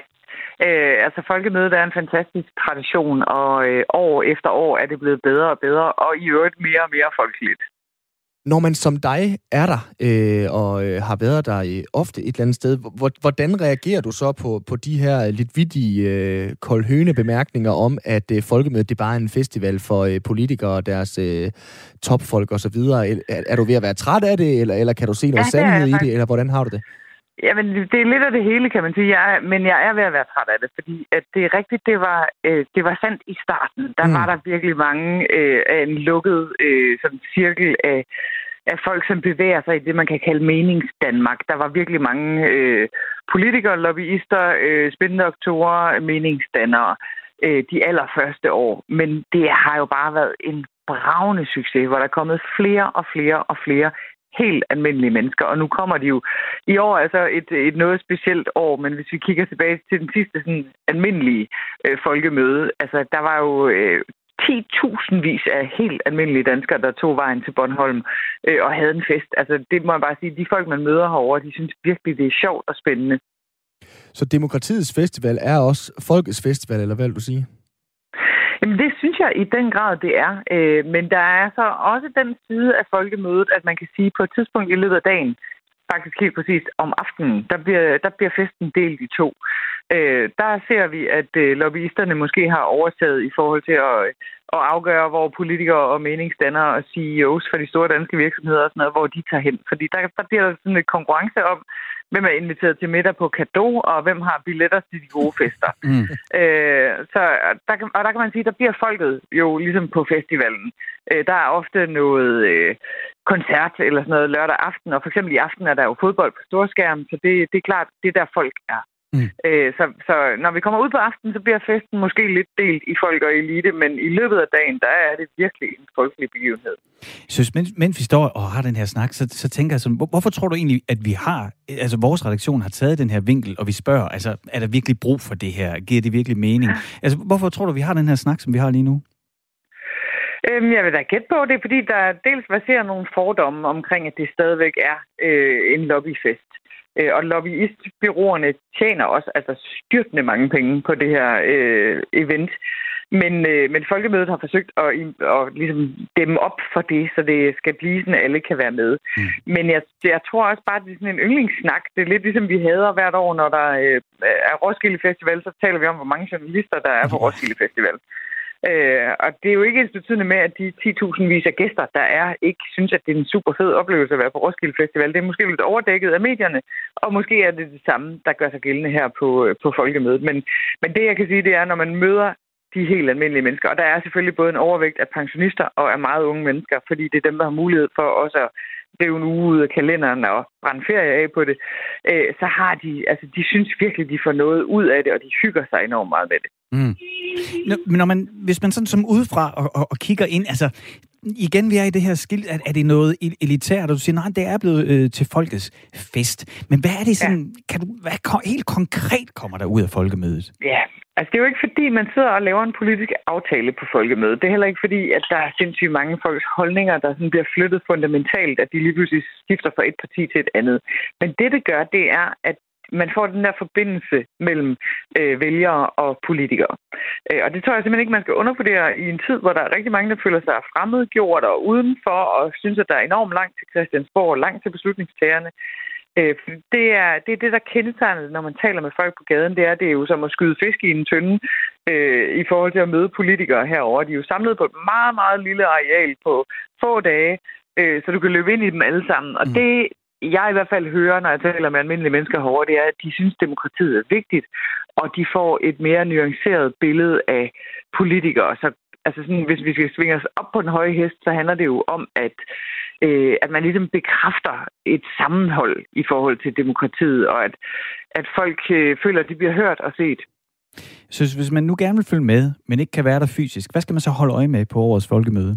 Altså, Folkemødet er en fantastisk tradition, og år efter år er det blevet bedre og bedre, og i øvrigt mere og mere folkeligt. Når man som dig er der, og har været der ofte et eller andet sted, hvordan reagerer du så på de her lidt vittige, koldhøne bemærkninger om, at Folkemødet, det bare er en festival for politikere og deres topfolk osv.? Er du ved at være træt af det, eller kan du se noget sandhed i det, eller hvordan har du det? Jamen, det er lidt af det hele, kan man sige. Men jeg er ved at være træt af det, fordi at det er rigtigt, det var sandt i starten. Der var der virkelig mange af en lukket sådan cirkel af folk, som bevæger sig i det, man kan kalde meningsdanmark. Der var virkelig mange politikere, lobbyister, spindoktorer, meningsdannere de allerførste år. Men det har jo bare været en bragende succes, hvor der er kommet flere og flere helt almindelige mennesker, og nu kommer de jo. I år er så et noget specielt år, men hvis vi kigger tilbage til den sidste sådan almindelige folkemøde, altså der var jo 10.000-vis af helt almindelige danskere, der tog vejen til Bornholm og havde en fest. Altså det må jeg bare sige, de folk, man møder herovre, de synes virkelig, det er sjovt og spændende. Så demokratiets festival er også folkets festival, eller hvad vil du sige? Jamen, det synes jeg i den grad, det er. Men der er så også den side af folkemødet, at man kan sige på et tidspunkt i løbet af dagen, faktisk helt præcist om aftenen, der bliver festen delt i to. Der ser vi, at lobbyisterne måske har overtaget i forhold til at afgøre, hvor politikere og meningsdannere og CEOs for de store danske virksomheder og sådan noget, hvor de tager hen. Fordi der bliver der sådan lidt konkurrence om, hvem er inviteret til middag på cadeau, og hvem har billetter til de gode fester. Mm. Så der kan man sige, der bliver folket jo ligesom på festivalen. Der er ofte noget koncert eller sådan noget lørdag aften, og for eksempel i aften er der jo fodbold på storskærmen, så det er klart, det er der folk er. Mm. Så når vi kommer ud på aftenen, så bliver festen måske lidt delt i folk og elite, men i løbet af dagen, der er det virkelig en folkelig begivenhed. Jeg synes, mens vi står og har den her snak, så tænker jeg sådan, hvorfor tror du egentlig, at vi har, altså vores redaktion har taget den her vinkel, og vi spørger, altså er der virkelig brug for det her? Giver det virkelig mening? Ja. Altså hvorfor tror du, vi har den her snak, som vi har lige nu? Jeg vil da gætte på det, fordi der dels baserer nogle fordomme omkring, at det stadigvæk er en lobbyfest. Og lobbyistbyråerne tjener også altså styrtende mange penge på det her event. Men Folkemødet har forsøgt at ligesom dæmme op for det, så det skal blive sådan, at alle kan være med. Mm. Men jeg tror også bare, at det er sådan en yndlingssnak. Det er lidt ligesom, vi hader hvert år, når der er Roskilde Festival, så taler vi om, hvor mange journalister der er på Roskilde Festival. Og det er jo ikke ensbetydende med, at de 10.000-vis af gæster, der er, ikke synes, at det er en super fed oplevelse at være på Roskilde Festival. Det er måske lidt overdækket af medierne, og måske er det det samme, der gør sig gældende her på Folkemødet. Men det, jeg kan sige, det er, når man møder de helt almindelige mennesker, og der er selvfølgelig både en overvægt af pensionister og af meget unge mennesker, fordi det er dem, der har mulighed for også at rive en uge ud af kalenderen og brænde ferie af på det, så har de synes virkelig, de får noget ud af det, og de hygger sig enormt meget med det. Mm. Hvis man sådan som udefra og kigger ind, altså igen, vi er i det her skilt, at er det noget elitært, og du siger, nej, det er blevet til folkets fest. Men hvad er det sådan, hvad helt konkret kommer der ud af Folkemødet? Ja, altså det er jo ikke fordi, man sidder og laver en politisk aftale på Folkemødet. Det er heller ikke fordi, at der er sindssygt mange folks holdninger, der sådan bliver flyttet fundamentalt, at de lige pludselig skifter fra et parti til et andet. Men det, det gør, det er, at man får den der forbindelse mellem vælgere og politikere. Og det tror jeg simpelthen ikke, man skal undervurdere i en tid, hvor der er rigtig mange, der føler sig fremmedgjort og udenfor, og synes, at der er enormt langt til Christiansborg og langt til beslutningstagerne. Det er det, der kendetegner, når man taler med folk på gaden. Det er jo som at skyde fisk i en tønde i forhold til at møde politikere herovre. De er jo samlet på et meget, meget lille areal på få dage, så du kan løbe ind i dem alle sammen. Og det jeg i hvert fald hører, når jeg taler med almindelige mennesker herovre, det er, at de synes, demokratiet er vigtigt, og de får et mere nuanceret billede af politikere. Så altså sådan, hvis vi skal svinge os op på den høje hest, så handler det jo om, at man ligesom bekræfter et sammenhold i forhold til demokratiet, og at folk føler, at de bliver hørt og set. Så hvis man nu gerne vil følge med, men ikke kan være der fysisk, hvad skal man så holde øje med på årets folkemøde?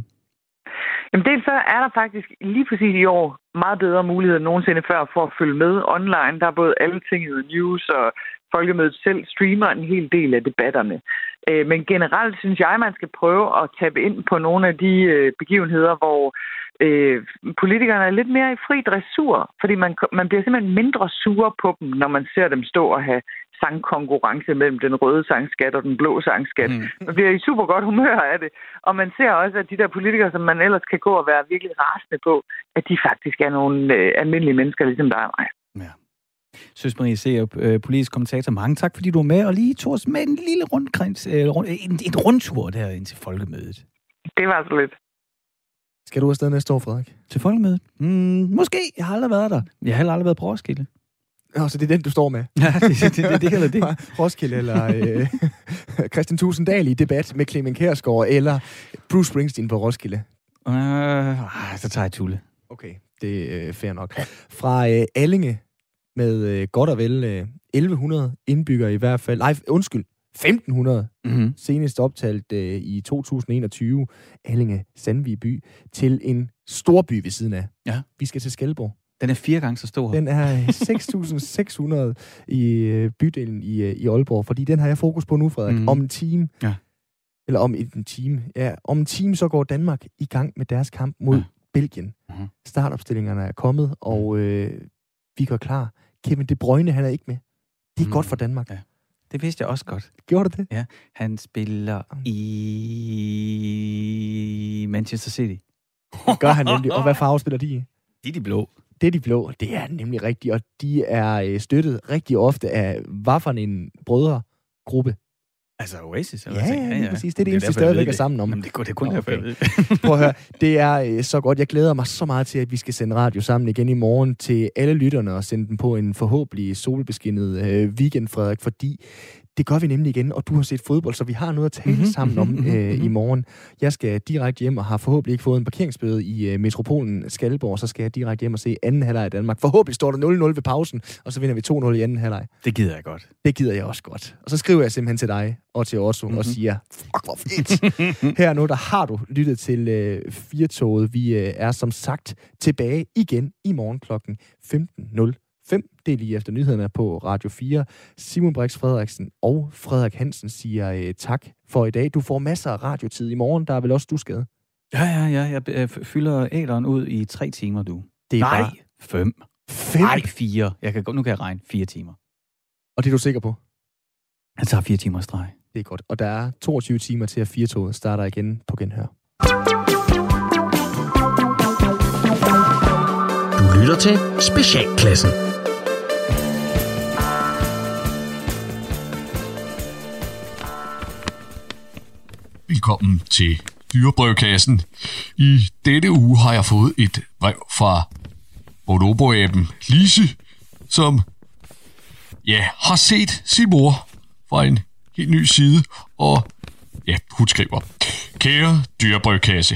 Jamen dels så er der faktisk lige præcis i år meget bedre muligheder end nogensinde før for at følge med online. Der er både Altinget, News og Folkemødet selv streamer en hel del af debatterne. Men generelt synes jeg, man skal prøve at tappe ind på nogle af de begivenheder, hvor politikerne er lidt mere i fri dressur, fordi man bliver simpelthen mindre sure på dem, når man ser dem stå og have sangkonkurrence mellem den røde sangskat og den blå sangskat. Man bliver i super godt humør af det, og man ser også, at de der politikere, som man ellers kan gå og være virkelig rasende på, at de faktisk er nogle almindelige mennesker, ligesom dig og mig. Ja. Søs Marie Serup, politisk kommentator, mange tak, fordi du var med, og lige tog os med en lille rundtur der ind til folkemødet. Det var så lidt. Skal du afsted næste år, Frederik? Til folkemødet? Måske. Jeg har aldrig været der. Jeg har heller aldrig været på Roskilde. Så det er den, du står med? Ja, det eller det. Roskilde eller Christian Tusinddal i debat med Clement Kjærsgaard eller Bruce Springsteen på Roskilde? Så tager jeg Tulle. Okay, det er fair nok. Fra Allinge med godt og vel 1100 indbyggere i hvert fald. Nej, undskyld. 1500, senest optalt i 2021, Allinge-Sandvig by, til en storby ved siden af. Ja. Vi skal til Skalborg. Den er 4 gange så stor. Den er 6.600 i bydelen i Aalborg, fordi den har jeg fokus på nu, Frederik. Om en time, eller om en time, om en time, så går Danmark i gang med deres kamp mod Belgien. Startopstillingerne er kommet, og vi går klar. Kevin De Bruyne, han er ikke med. Det er godt for Danmark. Ja. Det vidste jeg også godt. Gjorde du det? Ja. Han spiller i Manchester City. Gør han nemlig. Og hvad farve spiller de i? De er de blå. Det er de blå. Det er nemlig rigtigt. Og de er støttet rigtig ofte af hvad for en brødregruppe? Altså Oasis? Eller ja, præcis. Det er det eneste, vi stadigvæk er sammen om. Jamen, det er kun derfor, jeg ved det. Prøv at høre. Det er så godt. Jeg glæder mig så meget til, at vi skal sende radio sammen igen i morgen til alle lytterne og sende dem på en forhåbentlig solbeskinnet weekend, Frederik, fordi det gør vi nemlig igen, og du har set fodbold, så vi har noget at tale sammen om i morgen. Jeg skal direkte hjem og har forhåbentlig ikke fået en parkeringsbøde i metropolen Skalborg, så skal jeg direkte hjem og se anden halvleg i Danmark. Forhåbentlig står der 0-0 ved pausen, og så vinder vi 2-0 i anden halvleg. Det gider jeg godt. Det gider jeg også godt. Og så skriver jeg simpelthen til dig og til Otto og siger, fuck, hvor fedt. Her nu, der har du lyttet til Firtoget. Vi er som sagt tilbage igen i morgen klokken 15:05. Det er lige efter nyhederne på Radio 4. Simon Brix Frederiksen og Frederik Hansen siger tak for i dag. Du får masser af radiotid i morgen. Der er vel også du skade? Ja. Jeg fylder æderen ud i 3 timer, du. Det er nej, bare 5. 5? Nej, 4. Nu kan jeg regne 4 timer. Og det er du sikker på? Jeg tager 4 timer i streg. Det er godt. Og der er 22 timer til, at Firtoget starter igen på Genhør. Du lytter til Specialklassen. Velkommen til Dyrebrevkassen. I denne uge har jeg fået et brev fra bonoboaben Lise, som har set sin mor fra en helt ny side, og hun skriver: Kære Dyrebrevkasse,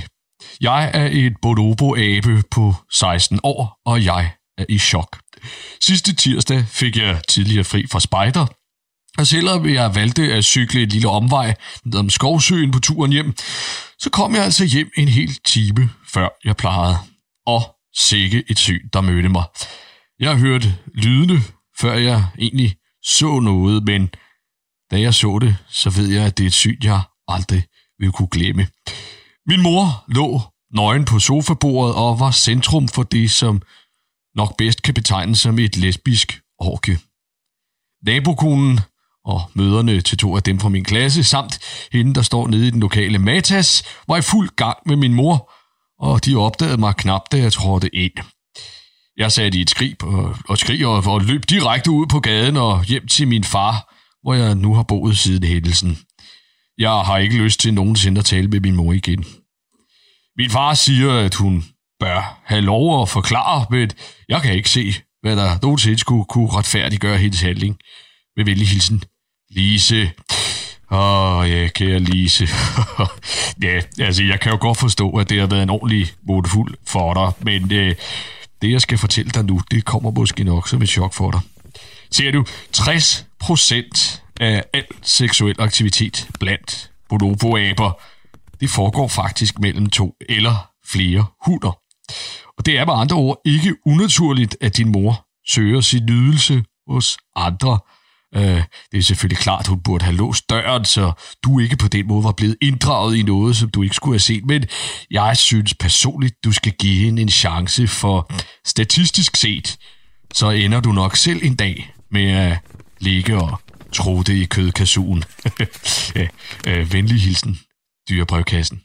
jeg er en bonoboabe på 16 år, og jeg er i chok. Sidste tirsdag fik jeg tidligere fri fra spejder, og selvom jeg valgte at cykle et lille omvej ned om Skovsøen på turen hjem, så kom jeg altså hjem en hel time før jeg plejede. Og sikke et syn, der mødte mig. Jeg hørte lydene, før jeg egentlig så noget, men da jeg så det, så ved jeg, at det er et syn, jeg aldrig vil kunne glemme. Min mor lå nøgen på sofabordet og var centrum for det, som nok bedst kan betegnes som et lesbisk orke. Nabokonen og møderne til 2 af dem fra min klasse, samt hende, der står nede i den lokale Matas, var i fuld gang med min mor, og de opdagede mig knap, da jeg trådte ind. Jeg satte i et skrig og skrig og løb direkte ud på gaden og hjem til min far, hvor jeg nu har boet siden hændelsen. Jeg har ikke lyst til nogensinde at tale med min mor igen. Min far siger, at hun bør have lov at forklare, men jeg kan ikke se, hvad der nogensinde skulle kunne retfærdiggøre hendes handling. Med venlig hilsen, Lise. Ja, kære Lise. Ja, altså jeg kan jo godt forstå, at det har været en ordentlig mundfuld for dig, men det jeg skal fortælle dig nu, det kommer måske nok som et chok for dig. Ser du, 60% af al seksuel aktivitet blandt bonoboaber, det foregår faktisk mellem 2 eller flere hunner. Og det er med andre ord ikke unaturligt, at din mor søger sin nydelse hos andre. Det er selvfølgelig klart, hun burde have låst døren, så du ikke på den måde var blevet inddraget i noget, som du ikke skulle have set. Men jeg synes personligt, du skal give hende en chance, for statistisk set, så ender du nok selv en dag med at ligge og trutte i kødkassen. Ja, venlig hilsen, dyrebrevkassen.